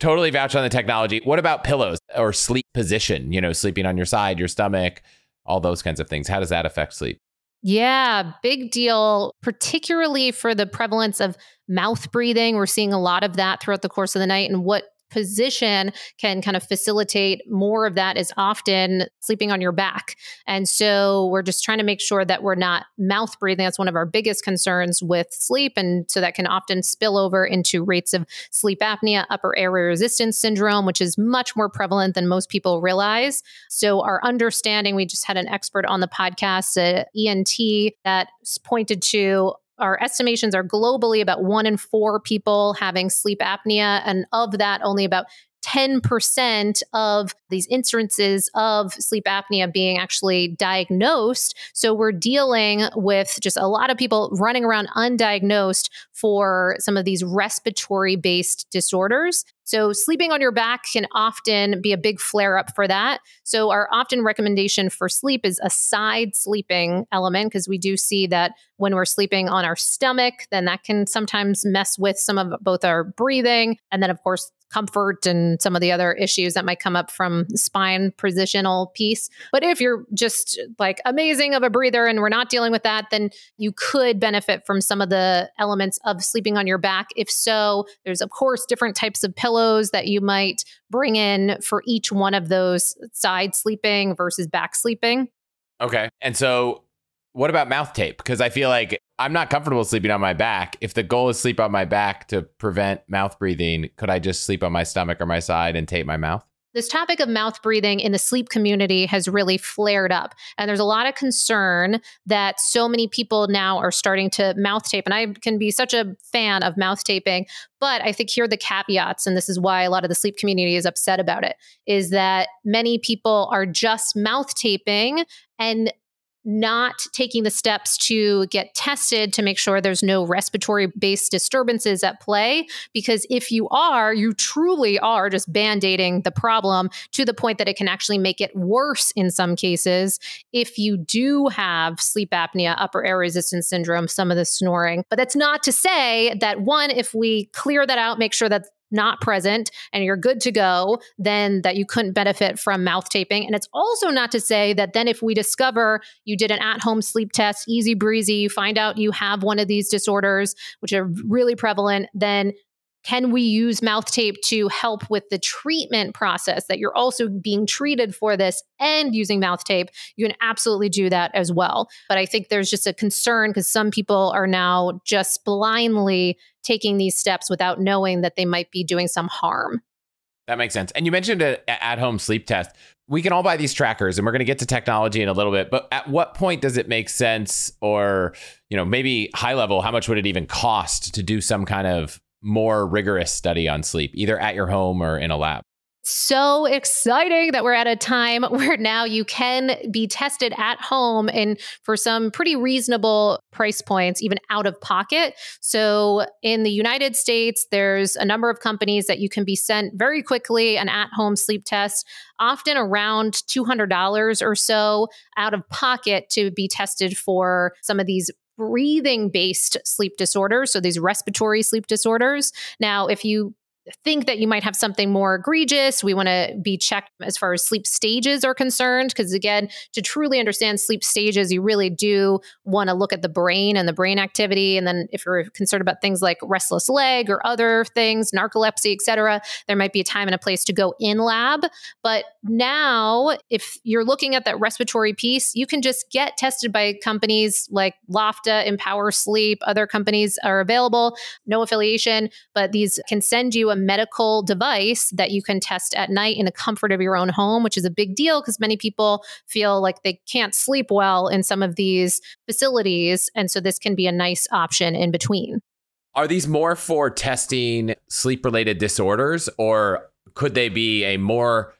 totally vouch on the technology. What about pillows or sleep position? Sleeping on your side, your stomach, all those kinds of things. How does that affect sleep? Yeah, big deal, particularly for the prevalence of mouth breathing. We're seeing a lot of that throughout the course of the night, and what position can kind of facilitate more of that is often sleeping on your back. And so we're just trying to make sure that we're not mouth breathing. That's one of our biggest concerns with sleep. And so that can often spill over into rates of sleep apnea, upper airway resistance syndrome, which is much more prevalent than most people realize. So our understanding, we just had an expert on the podcast, ENT, that pointed to our estimations are globally about 1 in 4 people having sleep apnea. And of that, only about 10% of these instances of sleep apnea being actually diagnosed. So we're dealing with just a lot of people running around undiagnosed for some of these respiratory-based disorders. So sleeping on your back can often be a big flare-up for that. So our often recommendation for sleep is a side sleeping element, because we do see that when we're sleeping on our stomach, then that can sometimes mess with some of both our breathing and then, of course, comfort and some of the other issues that might come up from spine positional piece. But if you're just like amazing of a breather and we're not dealing with that, then you could benefit from some of the elements of sleeping on your back. If so, there's of course different types of pillows that you might bring in for each one of those, side sleeping versus back sleeping. Okay. And so what about mouth tape? Because I feel like I'm not comfortable sleeping on my back. If the goal is sleep on my back to prevent mouth breathing, could I just sleep on my stomach or my side and tape my mouth? This topic of mouth breathing in the sleep community has really flared up. And there's a lot of concern that so many people now are starting to mouth tape. And I can be such a fan of mouth taping, but I think here are the caveats, and this is why a lot of the sleep community is upset about it, is that many people are just mouth taping and not taking the steps to get tested to make sure there's no respiratory-based disturbances at play. Because if you are, you truly are just band-aiding the problem to the point that it can actually make it worse in some cases if you do have sleep apnea, upper air resistance syndrome, some of the snoring. But that's not to say that, one, if we clear that out, make sure that not present and you're good to go, then that you couldn't benefit from mouth taping. And it's also not to say that then if we discover you did an at-home sleep test, easy breezy, you find out you have one of these disorders, which are really prevalent, then can we use mouth tape to help with the treatment process that you're also being treated for this and using mouth tape? You can absolutely do that as well. But I think there's just a concern because some people are now just blindly taking these steps without knowing that they might be doing some harm. That makes sense. And you mentioned an at-home sleep test. We can all buy these trackers, and we're going to get to technology in a little bit, but at what point does it make sense, or maybe high level, how much would it even cost to do some kind of more rigorous study on sleep, either at your home or in a lab? So exciting that we're at a time where now you can be tested at home and for some pretty reasonable price points, even out of pocket. So in the United States, there's a number of companies that you can be sent very quickly an at-home sleep test, often around $200 or so out of pocket to be tested for some of these breathing-based sleep disorders, so these respiratory sleep disorders. Now, if you think that you might have something more egregious, we want to be checked as far as sleep stages are concerned, because again, to truly understand sleep stages, you really do want to look at the brain and the brain activity. And then if you're concerned about things like restless leg or other things, narcolepsy, et cetera, there might be a time and a place to go in lab. But now, if you're looking at that respiratory piece, you can just get tested by companies like Lofta, Empower Sleep, other companies are available, no affiliation, but these can send you a a medical device that you can test at night in the comfort of your own home, which is a big deal because many people feel like they can't sleep well in some of these facilities. And so this can be a nice option in between. Are these more for testing sleep-related disorders, or could they be a more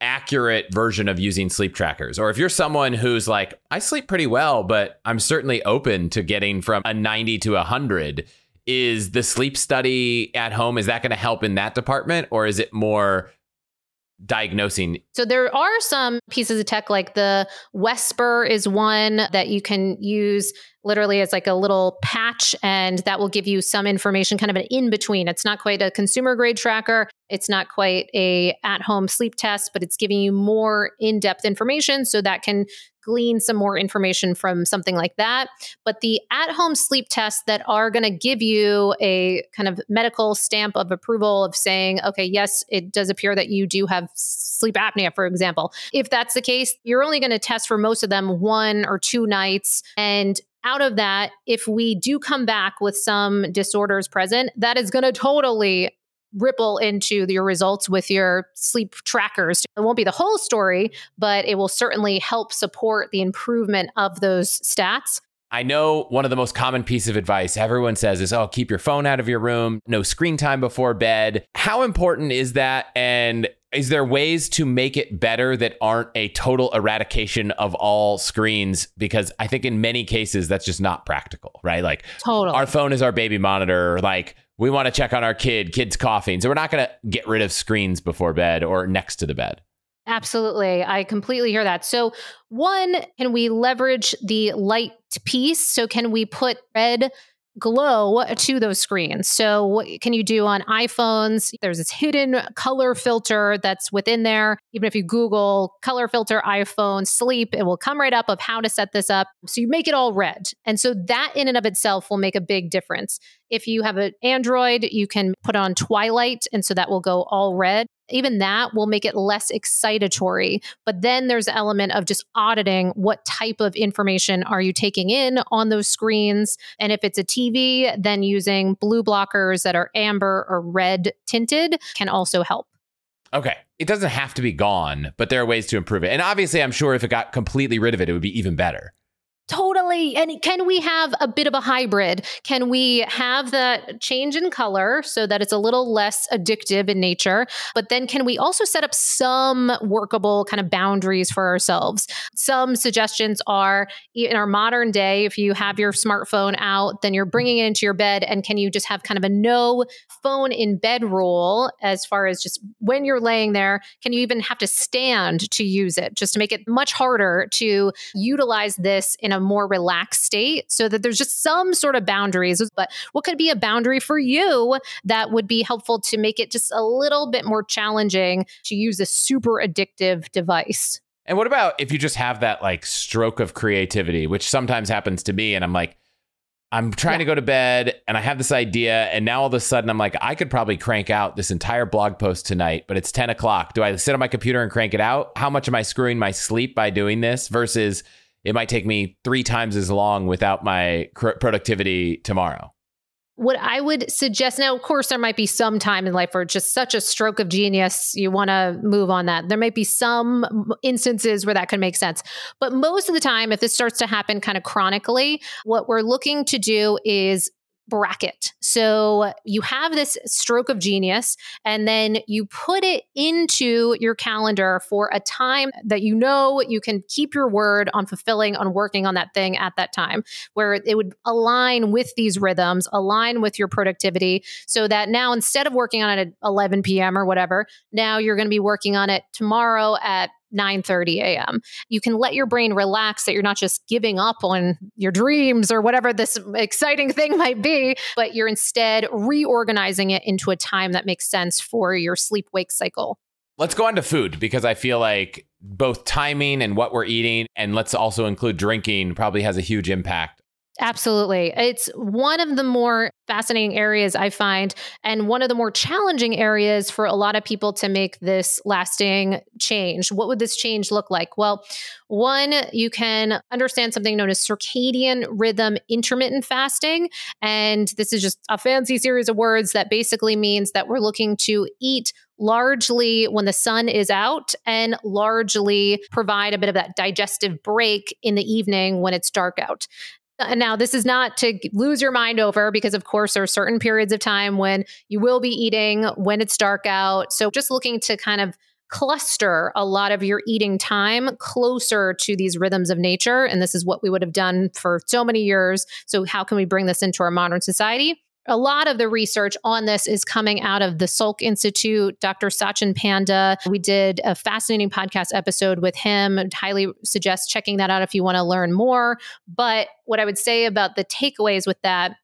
accurate version of using sleep trackers? Or if you're someone who's like, I sleep pretty well, but I'm certainly open to getting from a 90 to 100, is the sleep study at home, is that going to help in that department, or is it more diagnosing? So there are some pieces of tech, like the Wesper is one that you can use literally as like a little patch, and that will give you some information, kind of an in-between. It's not quite a consumer grade tracker. It's not quite a at-home sleep test, but it's giving you more in-depth information. So that can glean some more information from something like that. But the at-home sleep tests that are going to give you a kind of medical stamp of approval of saying, okay, yes, it does appear that you do have sleep apnea, for example. If that's the case, you're only going to test for most of them 1 or 2 nights. And out of that, if we do come back with some disorders present, that is going to totally ripple into your results with your sleep trackers. It won't be the whole story, but it will certainly help support the improvement of those stats. I know one of the most common pieces of advice everyone says is, oh, keep your phone out of your room, no screen time before bed. How important is that? And is there ways to make it better that aren't a total eradication of all screens? Because I think in many cases, that's just not practical, right? Like totally. Our phone is our baby monitor. Like we want to check on our kid's coughing. So we're not going to get rid of screens before bed or next to the bed. Absolutely. I completely hear that. So one, can we leverage the light piece? So can we put red glow to those screens? So what can you do on iPhones? There's this hidden color filter that's within there. Even if you Google color filter iPhone sleep, it will come right up of how to set this up. So you make it all red. And so that in and of itself will make a big difference. If you have an Android, you can put on Twilight, and so that will go all red. Even that will make it less excitatory. But then there's the element of just auditing what type of information are you taking in on those screens. And if it's a TV, then using blue blockers that are amber or red tinted can also help. Okay. It doesn't have to be gone, but there are ways to improve it. And obviously, I'm sure if it got completely rid of it, it would be even better. Totally. And can we have a bit of a hybrid? Can we have the change in color so that it's a little less addictive in nature? But then can we also set up some workable kind of boundaries for ourselves? Some suggestions are, in our modern day, if you have your smartphone out, then you're bringing it into your bed. And can you just have kind of a no phone in bed rule as far as just when you're laying there? Can you even have to stand to use it, just to make it much harder to utilize this in a more relaxed state, so that there's just some sort of boundaries? But what could be a boundary for you that would be helpful to make it just a little bit more challenging to use a super addictive device? And what about if you just have that like stroke of creativity, which sometimes happens to me, and I'm like, I'm trying to go to bed and I have this idea, and now all of a sudden I'm like, I could probably crank out this entire blog post tonight, but it's 10 o'clock. Do I sit on my computer and crank it out? How much am I screwing my sleep by doing this versus it might take me 3 times as long without my productivity tomorrow? What I would suggest, now, of course, there might be some time in life where it's just such a stroke of genius, you want to move on that. There might be some instances where that could make sense. But most of the time, if this starts to happen kind of chronically, what we're looking to do is bracket. So you have this stroke of genius, and then you put it into your calendar for a time that you know you can keep your word on fulfilling, on working on that thing at that time, where it would align with these rhythms, align with your productivity, so that now instead of working on it at 11 p.m. or whatever, now you're going to be working on it tomorrow at 9:30 a.m. You can let your brain relax that you're not just giving up on your dreams or whatever this exciting thing might be, but you're instead reorganizing it into a time that makes sense for your sleep-wake cycle. Let's go on to food, because I feel like both timing and what we're eating, and let's also include drinking, probably has a huge impact. Absolutely. It's one of the more fascinating areas, I find, and one of the more challenging areas for a lot of people to make this lasting change. What would this change look like? Well, one, you can understand something known as circadian rhythm intermittent fasting. And this is just a fancy series of words that basically means that we're looking to eat largely when the sun is out and largely provide a bit of that digestive break in the evening when it's dark out. Now, this is not to lose your mind over, because of course there are certain periods of time when you will be eating when it's dark out. So just looking to kind of cluster a lot of your eating time closer to these rhythms of nature. And this is what we would have done for so many years. So how can we bring this into our modern society? A lot of the research on this is coming out of the Salk Institute, Dr. Sachin Panda. We did a fascinating podcast episode with him. I'd highly suggest checking that out if you want to learn more. But what I would say about the takeaways with that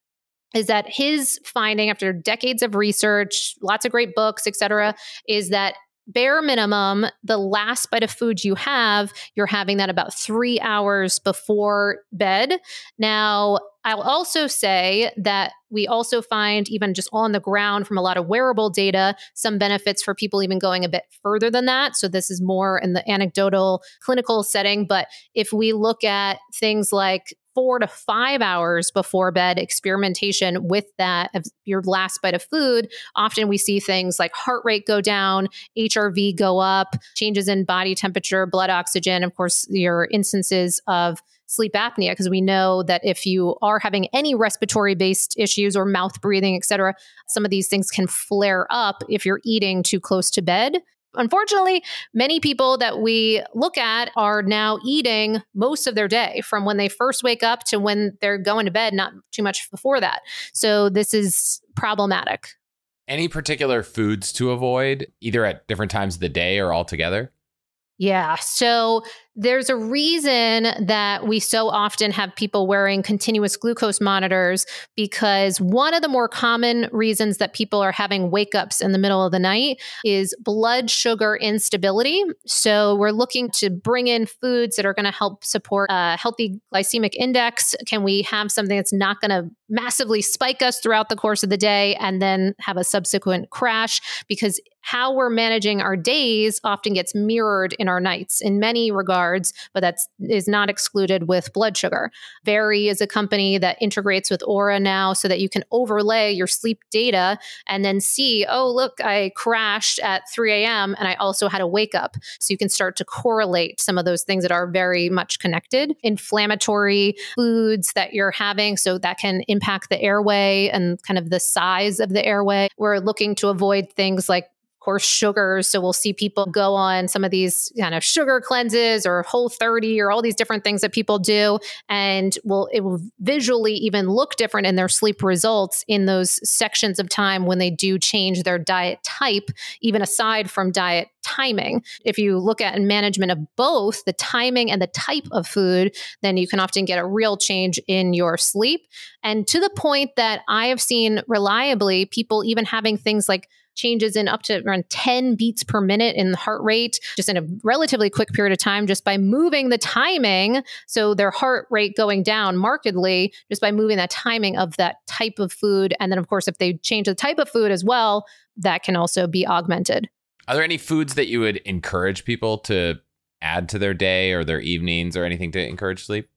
is that his finding, after decades of research, lots of great books, et cetera, is that bare minimum, the last bite of food you have, you're having that about 3 hours before bed. Now, I'll also say that we also find, even just on the ground from a lot of wearable data, some benefits for people even going a bit further than that. So this is more in the anecdotal clinical setting. But if we look at things like 4 to 5 hours before bed, experimentation with that of your last bite of food, often we see things like heart rate go down, HRV go up, changes in body temperature, blood oxygen, of course, your instances of sleep apnea, because we know that if you are having any respiratory-based issues or mouth breathing, et cetera, some of these things can flare up if you're eating too close to bed. Unfortunately, many people that we look at are now eating most of their day from when they first wake up to when they're going to bed, not too much before that. So this is problematic. Any particular foods to avoid, either at different times of the day or altogether? Yeah. So there's a reason that we so often have people wearing continuous glucose monitors, because one of the more common reasons that people are having wake ups in the middle of the night is blood sugar instability. So we're looking to bring in foods that are going to help support a healthy glycemic index. Can we have something that's not going to massively spike us throughout the course of the day and then have a subsequent crash? Because how we're managing our days often gets mirrored in our nights in many regards, but that is not excluded with blood sugar. Veri is a company that integrates with Oura now so that you can overlay your sleep data and then see, oh, look, I crashed at 3 a.m. and I also had a wake up. So you can start to correlate some of those things that are very much connected. Inflammatory foods that you're having, so that can impact the airway and kind of the size of the airway. We're looking to avoid things like, or sugars. So we'll see people go on some of these kind of sugar cleanses or Whole30 or all these different things that people do. And it will visually even look different in their sleep results in those sections of time when they do change their diet type, even aside from diet timing. If you look at management of both the timing and the type of food, then you can often get a real change in your sleep. And to the point that I have seen reliably people even having things like changes in up to around 10 beats per minute in the heart rate, just in a relatively quick period of time, just by moving the timing. So their heart rate going down markedly just by moving that timing of that type of food. And then, of course, if they change the type of food as well, that can also be augmented. Are there any foods that you would encourage people to add to their day or their evenings or anything to encourage sleep?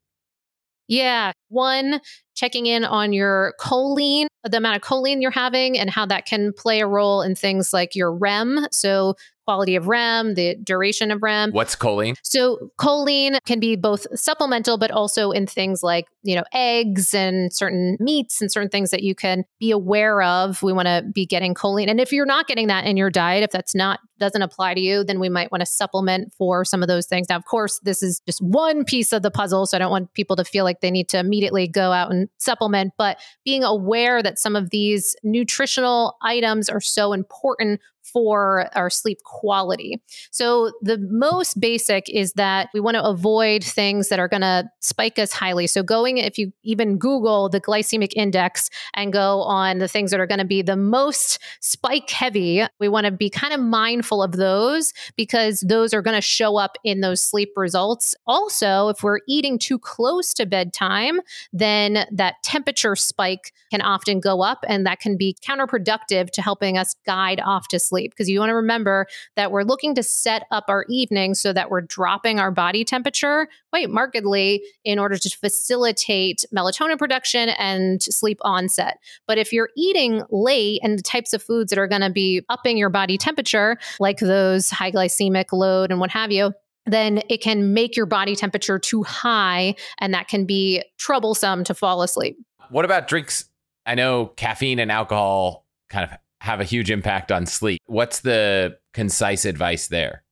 Yeah. One, checking in on your choline, the amount of choline you're having and how that can play a role in things like your REM. So quality of REM, the duration of REM. What's choline? So choline can be both supplemental, but also in things like, eggs and certain meats and certain things that you can be aware of. We want to be getting choline. And if you're not getting that in your diet, if that's doesn't apply to you, then we might want to supplement for some of those things. Now, of course, this is just one piece of the puzzle, so I don't want people to feel like they need to immediately go out and supplement, but being aware that some of these nutritional items are so important for our sleep quality. So the most basic is that we want to avoid things that are going to spike us highly. So if you even Google the glycemic index and go on the things that are going to be the most spike heavy, we want to be kind of mindful mindful of those because those are going to show up in those sleep results. Also, if we're eating too close to bedtime, then that temperature spike can often go up, and that can be counterproductive to helping us guide off to sleep. Because you want to remember that we're looking to set up our evening so that we're dropping our body temperature quite markedly in order to facilitate melatonin production and sleep onset. But if you're eating late and the types of foods that are going to be upping your body temperature, like those high glycemic load and what have you, then it can make your body temperature too high, and that can be troublesome to fall asleep. What about drinks? I know caffeine and alcohol kind of have a huge impact on sleep. What's the concise advice there?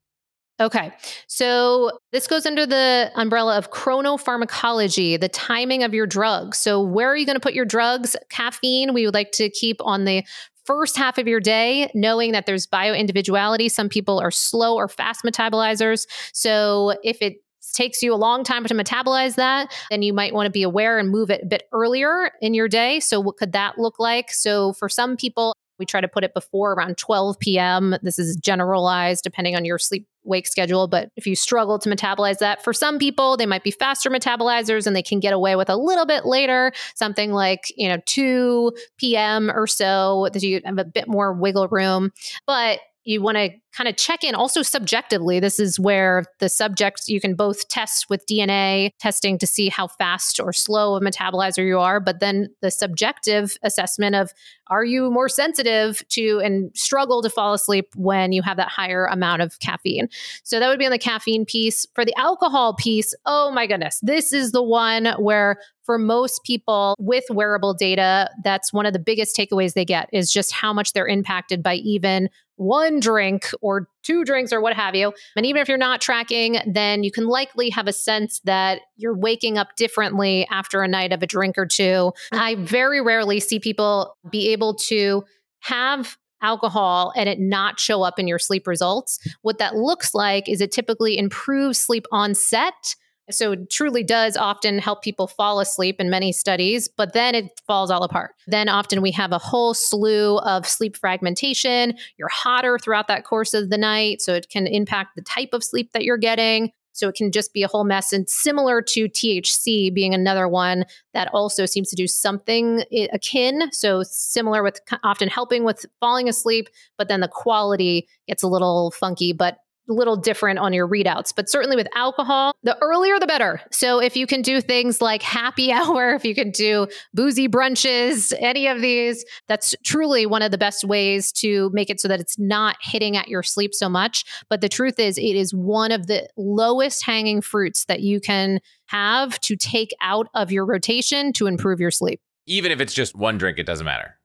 Okay. So this goes under the umbrella of chronopharmacology, the timing of your drugs. So where are you going to put your drugs? Caffeine, we would like to keep on the first half of your day, knowing that there's bioindividuality. Some people are slow or fast metabolizers. So if it takes you a long time to metabolize that, then you might want to be aware and move it a bit earlier in your day. So what could that look like? So for some people, we try to put it before around 12 p.m. This is generalized depending on your sleep-wake schedule, but if you struggle to metabolize that, for some people, they might be faster metabolizers and they can get away with a little bit later, something like 2 p.m. or so, that you have a bit more wiggle room. But you want to kind of check in also subjectively. This is where the subjects, you can both test with DNA testing to see how fast or slow a metabolizer you are, but then the subjective assessment of, are you more sensitive to and struggle to fall asleep when you have that higher amount of caffeine? So that would be on the caffeine piece. For the alcohol piece, oh my goodness, this is the one where for most people with wearable data, that's one of the biggest takeaways they get, is just how much they're impacted by even one drink or two drinks or what have you. And even if you're not tracking, then you can likely have a sense that you're waking up differently after a night of a drink or two. I very rarely see people be able to have alcohol and it not show up in your sleep results. What that looks like is it typically improves sleep onset. So it truly does often help people fall asleep in many studies, but then it falls all apart. Then often we have a whole slew of sleep fragmentation. You're hotter throughout that course of the night, so it can impact the type of sleep that you're getting. So it can just be a whole mess. And similar to THC being another one that also seems to do something akin. So similar with often helping with falling asleep, but then the quality gets a little funky, but a little different on your readouts. But certainly with alcohol, the earlier the better. So if you can do things like happy hour, if you can do boozy brunches, any of these, that's truly one of the best ways to make it so that it's not hitting at your sleep so much. But the truth is, it is one of the lowest hanging fruits that you can have to take out of your rotation to improve your sleep. Even if it's just one drink, it doesn't matter.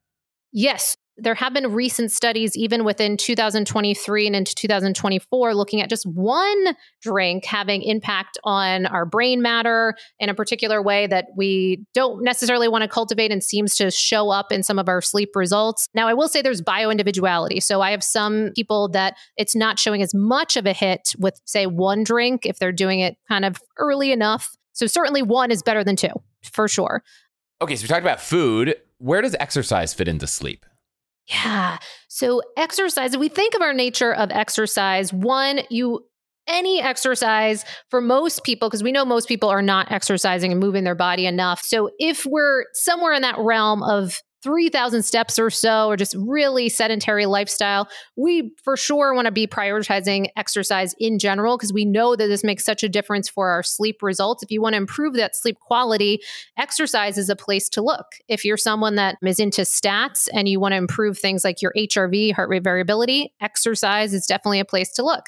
Yes. There have been recent studies, even within 2023 and into 2024, looking at just one drink having impact on our brain matter in a particular way that we don't necessarily want to cultivate and seems to show up in some of our sleep results. Now, I will say there's bioindividuality. So I have some people that it's not showing as much of a hit with, say, one drink if they're doing it kind of early enough. So certainly one is better than two, for sure. Okay, so we talked about food. Where does exercise fit into sleep? Yeah. So exercise, if we think of our nature of exercise, one, any exercise for most people, because we know most people are not exercising and moving their body enough. So if we're somewhere in that realm of 3,000 steps or so, or just really sedentary lifestyle, we for sure want to be prioritizing exercise in general, because we know that this makes such a difference for our sleep results. If you want to improve that sleep quality, exercise is a place to look. If you're someone that is into stats and you want to improve things like your HRV, heart rate variability, exercise is definitely a place to look.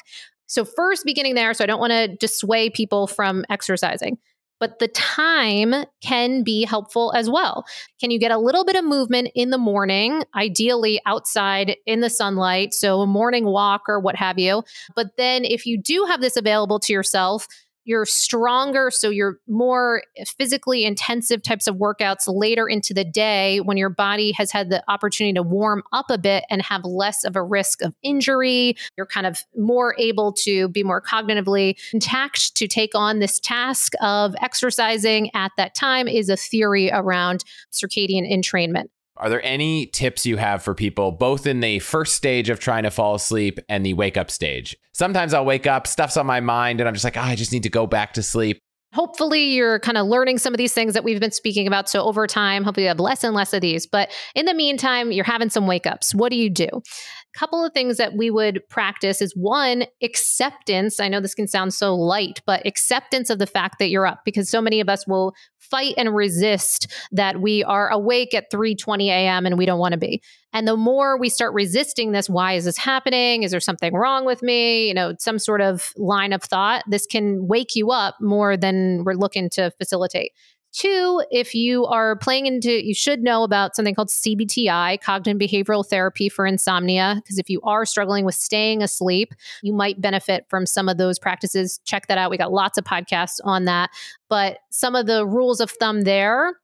So first, beginning there, so I don't want to dissuade people from exercising. But the time can be helpful as well. Can you get a little bit of movement in the morning, ideally outside in the sunlight, so a morning walk or what have you. But then if you do have this available to yourself, you're stronger, so you're more physically intensive types of workouts later into the day when your body has had the opportunity to warm up a bit and have less of a risk of injury. You're kind of more able to be more cognitively intact to take on this task of exercising at that time, is a theory around circadian entrainment. Are there any tips you have for people both in the first stage of trying to fall asleep and the wake up stage? Sometimes I'll wake up, stuff's on my mind, and I'm just like, I just need to go back to sleep. Hopefully you're kind of learning some of these things that we've been speaking about. So over time, hopefully you have less and less of these. But in the meantime, you're having some wake ups. What do you do? A couple of things that we would practice is one, acceptance. I know this can sound so light, but acceptance of the fact that you're up, because so many of us will fight and resist that we are awake at 3:20 a.m. and we don't want to be. And the more we start resisting this, why is this happening? Is there something wrong with me? You know, some sort of line of thought. This can wake you up more than we're looking to facilitate. Two, if you are playing into, you should know about something called CBTI, Cognitive Behavioral Therapy for Insomnia, because if you are struggling with staying asleep, you might benefit from some of those practices. Check that out. We got lots of podcasts on that. But some of the rules of thumb there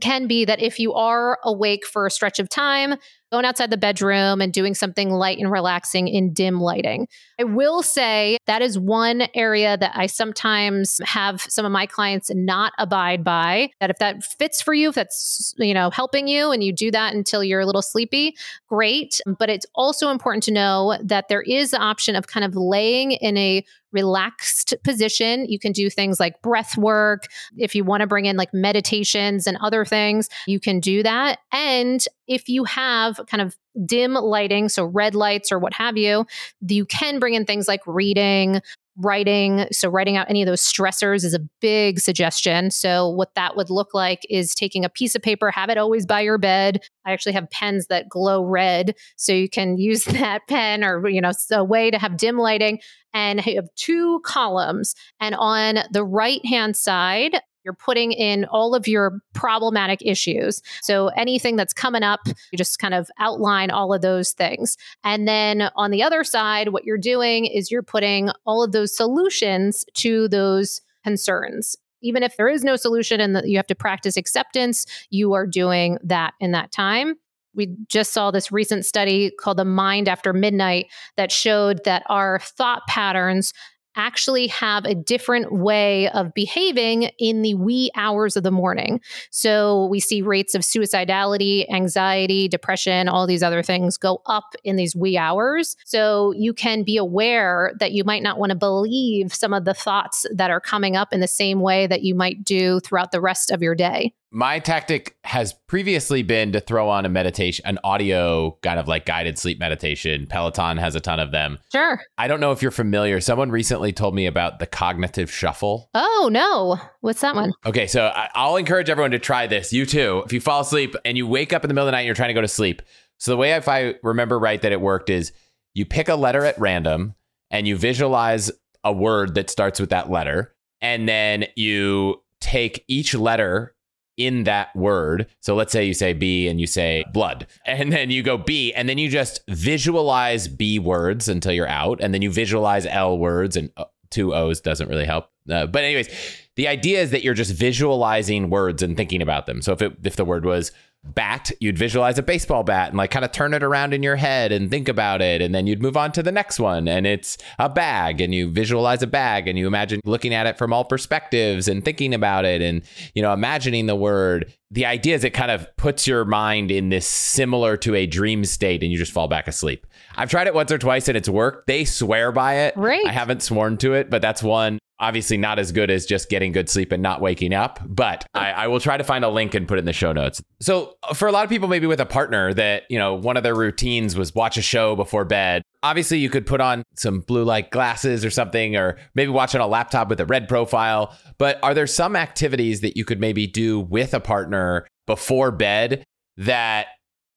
can be that if you are awake for a stretch of time, going outside the bedroom and doing something light and relaxing in dim lighting. I will say that is one area that I sometimes have some of my clients not abide by, that if that fits for you, if that's, you know, helping you and you do that until you're a little sleepy, great. But it's also important to know that there is the option of kind of laying in a relaxed position. You can do things like breath work. If you want to bring in like meditations and other things, you can do that. And if you have kind of dim lighting, so red lights or what have you, you can bring in things like reading, writing. So writing out any of those stressors is a big suggestion. So what that would look like is taking a piece of paper, have it always by your bed. I actually have pens that glow red. So you can use that pen or, you know, a way to have dim lighting, and you have two columns. And on the right-hand side, you're putting in all of your problematic issues. So anything that's coming up, you just kind of outline all of those things. And then on the other side, what you're doing is you're putting all of those solutions to those concerns. Even if there is no solution and you have to practice acceptance, you are doing that in that time. We just saw this recent study called The Mind After Midnight that showed that our thought patterns actually have a different way of behaving in the wee hours of the morning. So we see rates of suicidality, anxiety, depression, all these other things go up in these wee hours. So you can be aware that you might not want to believe some of the thoughts that are coming up in the same way that you might do throughout the rest of your day. My tactic has previously been to throw on a meditation, an audio kind of like guided sleep meditation. Peloton has a ton of them. Sure. I don't know if you're familiar. Someone recently told me about the cognitive shuffle. Oh, no. What's that one? Okay. So I'll encourage everyone to try this. You too. If you fall asleep and you wake up in the middle of the night and you're trying to go to sleep. So the way, if I remember right, that it worked is you pick a letter at random and you visualize a word that starts with that letter. And then you take each letter in that word. So let's say you say B and you say blood, and then you go B, and then you just visualize B words until you're out. And then you visualize L words, and two O's doesn't really help. But anyways, the idea is that you're just visualizing words and thinking about them. So if the word was bat, you'd visualize a baseball bat and like kind of turn it around in your head and think about it. And then you'd move on to the next one, and it's a bag, and you visualize a bag, and you imagine looking at it from all perspectives and thinking about it and, you know, imagining the word. The idea is it kind of puts your mind in this similar to a dream state, and you just fall back asleep. I've tried it once or twice and it's worked. They swear by it. Right. I haven't sworn to it, but that's one. Obviously not as good as just getting good sleep and not waking up, but I will try to find a link and put it in the show notes. So for a lot of people, maybe with a partner that, you know, one of their routines was watch a show before bed. Obviously you could put on some blue light glasses or something, or maybe watch on a laptop with a red profile. But are there some activities that you could maybe do with a partner before bed that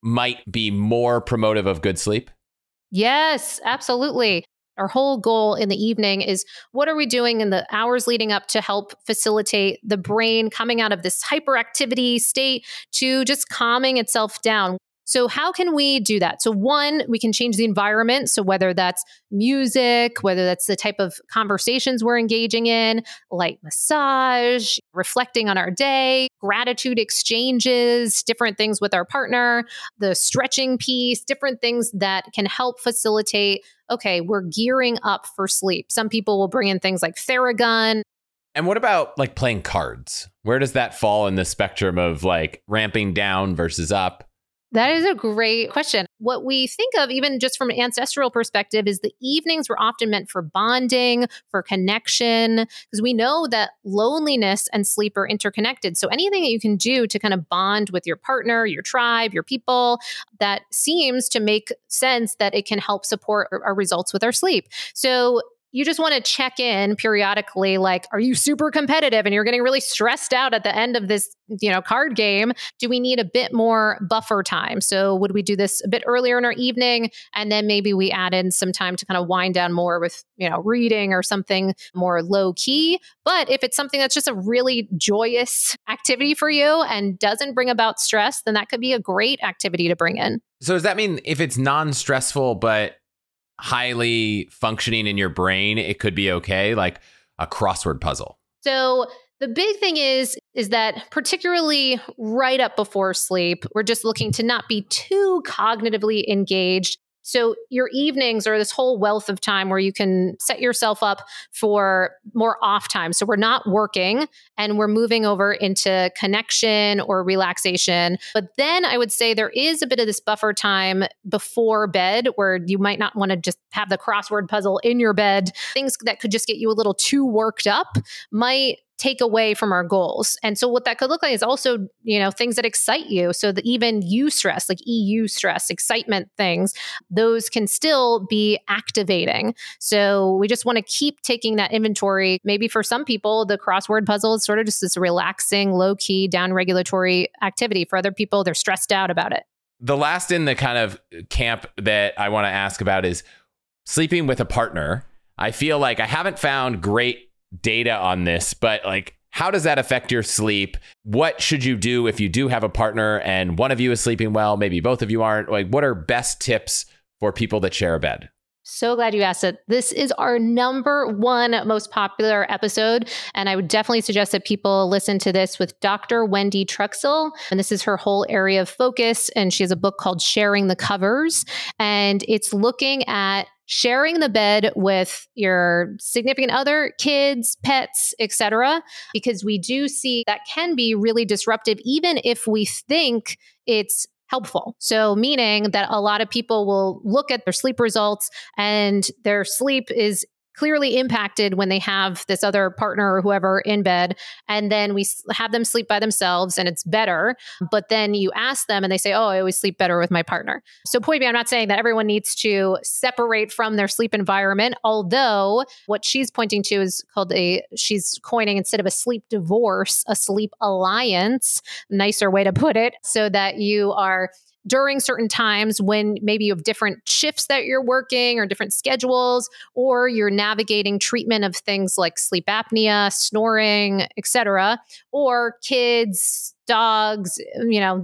might be more promotive of good sleep? Yes, absolutely. Our whole goal in the evening is what are we doing in the hours leading up to help facilitate the brain coming out of this hyperactivity state to just calming itself down. So how can we do that? So one, we can change the environment. So whether that's music, whether that's the type of conversations we're engaging in, light massage, reflecting on our day, gratitude exchanges, different things with our partner, the stretching piece, different things that can help facilitate, okay, we're gearing up for sleep. Some people will bring in things like Theragun. And what about like playing cards? Where does that fall in the spectrum of like ramping down versus up? That is a great question. What we think of, even just from an ancestral perspective, is the evenings were often meant for bonding, for connection, because we know that loneliness and sleep are interconnected. So anything that you can do to kind of bond with your partner, your tribe, your people, that seems to make sense that it can help support our results with our sleep. So you just want to check in periodically, like, are you super competitive and you're getting really stressed out at the end of this, card game? Do we need a bit more buffer time? So would we do this a bit earlier in our evening? And then maybe we add in some time to kind of wind down more with, reading or something more low key. But if it's something that's just a really joyous activity for you and doesn't bring about stress, then that could be a great activity to bring in. So does that mean if it's non-stressful, but highly functioning in your brain, it could be okay, like a crossword puzzle? So the big thing is that particularly right up before sleep, we're just looking to not be too cognitively engaged. So your evenings are this whole wealth of time where you can set yourself up for more off time. So we're not working and we're moving over into connection or relaxation. But then I would say there is a bit of this buffer time before bed where you might not want to just have the crossword puzzle in your bed. Things that could just get you a little too worked up might take away from our goals. And so what that could look like is also, things that excite you. So that even eustress, like EU stress, excitement things, those can still be activating. So we just want to keep taking that inventory. Maybe for some people, the crossword puzzle is sort of just this relaxing, low-key, down-regulatory activity. For other people, they're stressed out about it. The last in the kind of camp that I want to ask about is sleeping with a partner. I feel like I haven't found great data on this, but like, how does that affect your sleep? What should you do if you do have a partner and one of you is sleeping well, maybe both of you aren't? Like, what are best tips for people that share a bed? So glad you asked it. This is our number one most popular episode. And I would definitely suggest that people listen to this with Dr. Wendy Truxel. And this is her whole area of focus. And she has a book called Sharing the Covers. And it's looking at sharing the bed with your significant other, kids, pets, etc., because we do see that can be really disruptive, even if we think it's helpful. So meaning that a lot of people will look at their sleep results and their sleep is clearly impacted when they have this other partner or whoever in bed. And then we have them sleep by themselves and it's better. But then you ask them and they say, oh, I always sleep better with my partner. So point being, I'm not saying that everyone needs to separate from their sleep environment. Although what she's pointing to is called she's coining, instead of a sleep divorce, a sleep alliance, nicer way to put it, so that you are during certain times when maybe you have different shifts that you're working or different schedules, or you're navigating treatment of things like sleep apnea, snoring, etc., or kids, dogs,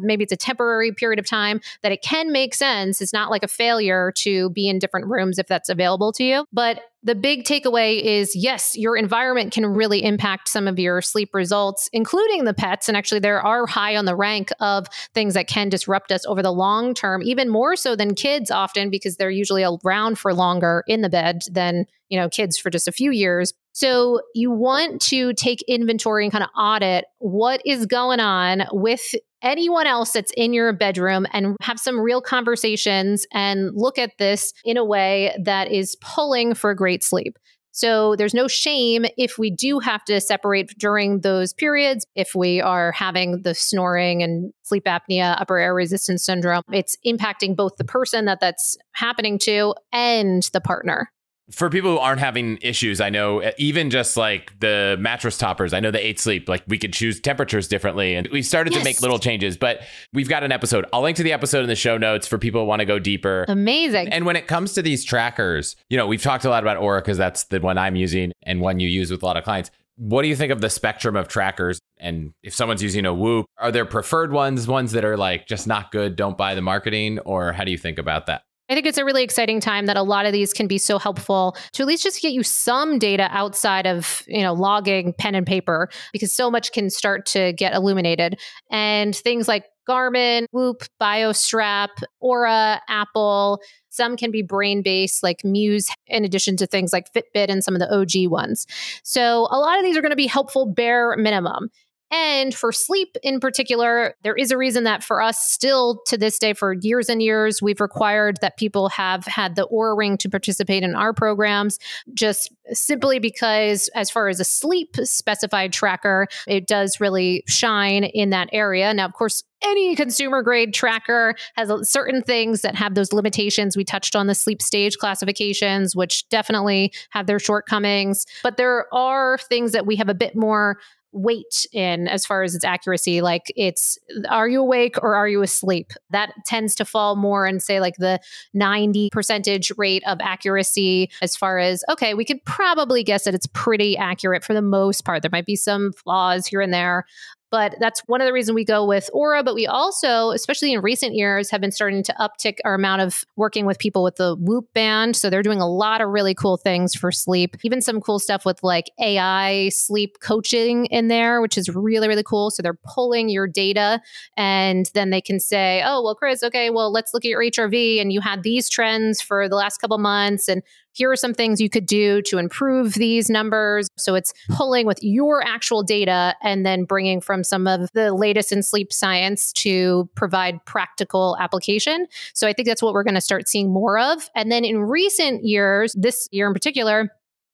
maybe it's a temporary period of time, that it can make sense. It's not like a failure to be in different rooms if that's available to you. But the big takeaway is, yes, your environment can really impact some of your sleep results, including the pets. And actually, there are high on the rank of things that can disrupt us over the long term, even more so than kids often, because they're usually around for longer in the bed than, kids for just a few years. So you want to take inventory and kind of audit what is going on with anyone else that's in your bedroom and have some real conversations and look at this in a way that is pulling for great sleep. So there's no shame if we do have to separate during those periods, if we are having the snoring and sleep apnea, upper air resistance syndrome. It's impacting both the person that's happening to and the partner. For people who aren't having issues, I know even just like the mattress toppers, I know the 8 Sleep, like we could choose temperatures differently. And we started to make little changes, but we've got an episode. I'll link to the episode in the show notes for people who want to go deeper. Amazing. And when it comes to these trackers, we've talked a lot about Oura because that's the one I'm using and one you use with a lot of clients. What do you think of the spectrum of trackers? And if someone's using a Whoop, are there preferred ones that are like just not good, don't buy the marketing? Or how do you think about that? I think it's a really exciting time that a lot of these can be so helpful to at least just get you some data outside of, logging pen and paper, because so much can start to get illuminated. And things like Garmin, Whoop, BioStrap, Oura, Apple. Some can be brain-based, like Muse, in addition to things like Fitbit and some of the OG ones. So a lot of these are going to be helpful bare minimum. And for sleep in particular, there is a reason that for us still to this day, for years and years, we've required that people have had the Oura Ring to participate in our programs, just simply because as far as a sleep specified tracker, it does really shine in that area. Now, of course, any consumer grade tracker has certain things that have those limitations. We touched on the sleep stage classifications, which definitely have their shortcomings, but there are things that we have a bit more weight in as far as its accuracy, like it's, are you awake or are you asleep? That tends to fall more and say like the 90% rate of accuracy as far as, okay, we could probably guess that it's pretty accurate for the most part. There might be some flaws here and there, but that's one of the reasons we go with Oura. But we also, especially in recent years, have been starting to uptick our amount of working with people with the Whoop band. So they're doing a lot of really cool things for sleep, even some cool stuff with like AI sleep coaching in there, which is really, really cool. So they're pulling your data and then they can say, oh, well, Chris, okay, well, let's look at your HRV and you had these trends for the last couple months and here are some things you could do to improve these numbers. So it's pulling with your actual data and then bringing from some of the latest in sleep science to provide practical application. So I think that's what we're going to start seeing more of. And then in recent years, this year in particular,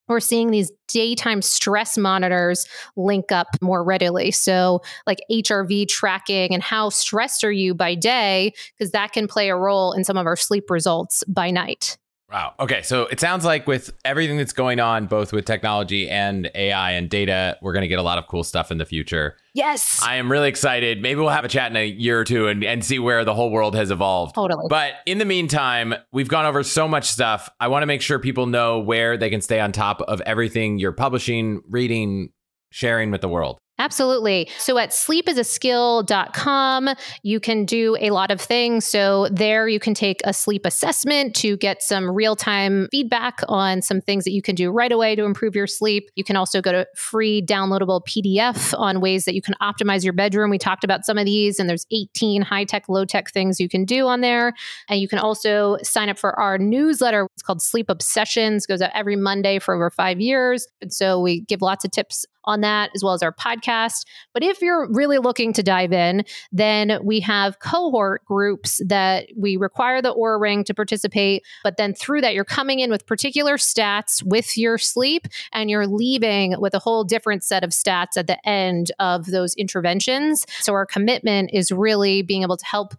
we're seeing these daytime stress monitors link up more readily. So like HRV tracking and how stressed are you by day, because that can play a role in some of our sleep results by night. Wow. Okay. So it sounds like with everything that's going on, both with technology and AI and data, we're going to get a lot of cool stuff in the future. Yes. I am really excited. Maybe we'll have a chat in a year or two and see where the whole world has evolved. Totally. But in the meantime, we've gone over so much stuff. I want to make sure people know where they can stay on top of everything you're publishing, reading, sharing with the world. Absolutely. So at sleepisaskill.com, you can do a lot of things. So there you can take a sleep assessment to get some real-time feedback on some things that you can do right away to improve your sleep. You can also go to free downloadable PDF on ways that you can optimize your bedroom. We talked about some of these, and there's 18 high-tech, low-tech things you can do on there. And you can also sign up for our newsletter. It's called Sleep Obsessions. It goes out every Monday for over 5 years. And so we give lots of tips on that, as well as our podcast. But if you're really looking to dive in, then we have cohort groups that we require the Oura Ring to participate. But then through that, you're coming in with particular stats with your sleep, and you're leaving with a whole different set of stats at the end of those interventions. So our commitment is really being able to help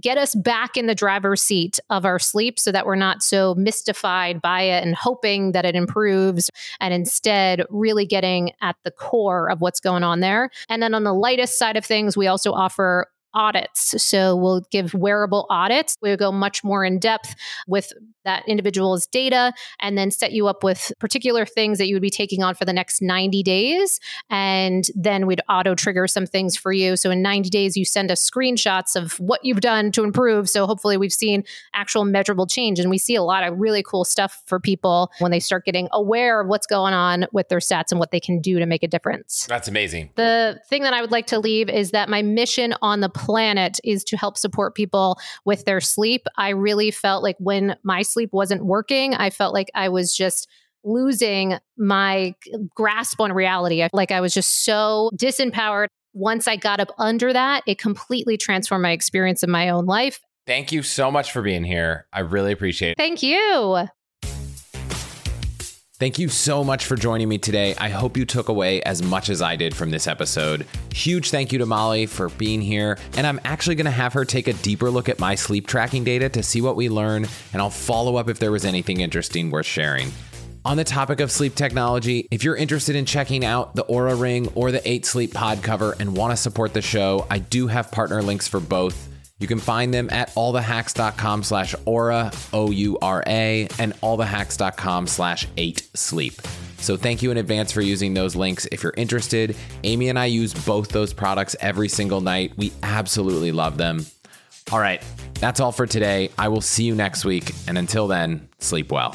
get us back in the driver's seat of our sleep so that we're not so mystified by it and hoping that it improves, and instead really getting at the core of what's going on there. And then on the lightest side of things, we also offer audits. So we'll give wearable audits. We'll go much more in depth with that individual's data and then set you up with particular things that you would be taking on for the next 90 days. And then we'd auto trigger some things for you. So in 90 days, you send us screenshots of what you've done to improve. So hopefully we've seen actual measurable change. And we see a lot of really cool stuff for people when they start getting aware of what's going on with their stats and what they can do to make a difference. That's amazing. The thing that I would like to leave is that my mission on the planet is to help support people with their sleep. I really felt like when my sleep wasn't working, I felt like I was just losing my grasp on reality. I was just so disempowered. Once I got up under that, it completely transformed my experience in my own life. Thank you so much for being here. I really appreciate it. Thank you. Thank you so much for joining me today. I hope you took away as much as I did from this episode. Huge thank you to Mollie for being here. And I'm actually going to have her take a deeper look at my sleep tracking data to see what we learn. And I'll follow up if there was anything interesting worth sharing. On the topic of sleep technology, if you're interested in checking out the Oura Ring or the 8 Sleep Pod cover and want to support the show, I do have partner links for both. You can find them at allthehacks.com/Oura, Oura, and allthehacks.com/8sleep. So thank you in advance for using those links. If you're interested, Amy and I use both those products every single night. We absolutely love them. All right, that's all for today. I will see you next week. And until then, sleep well.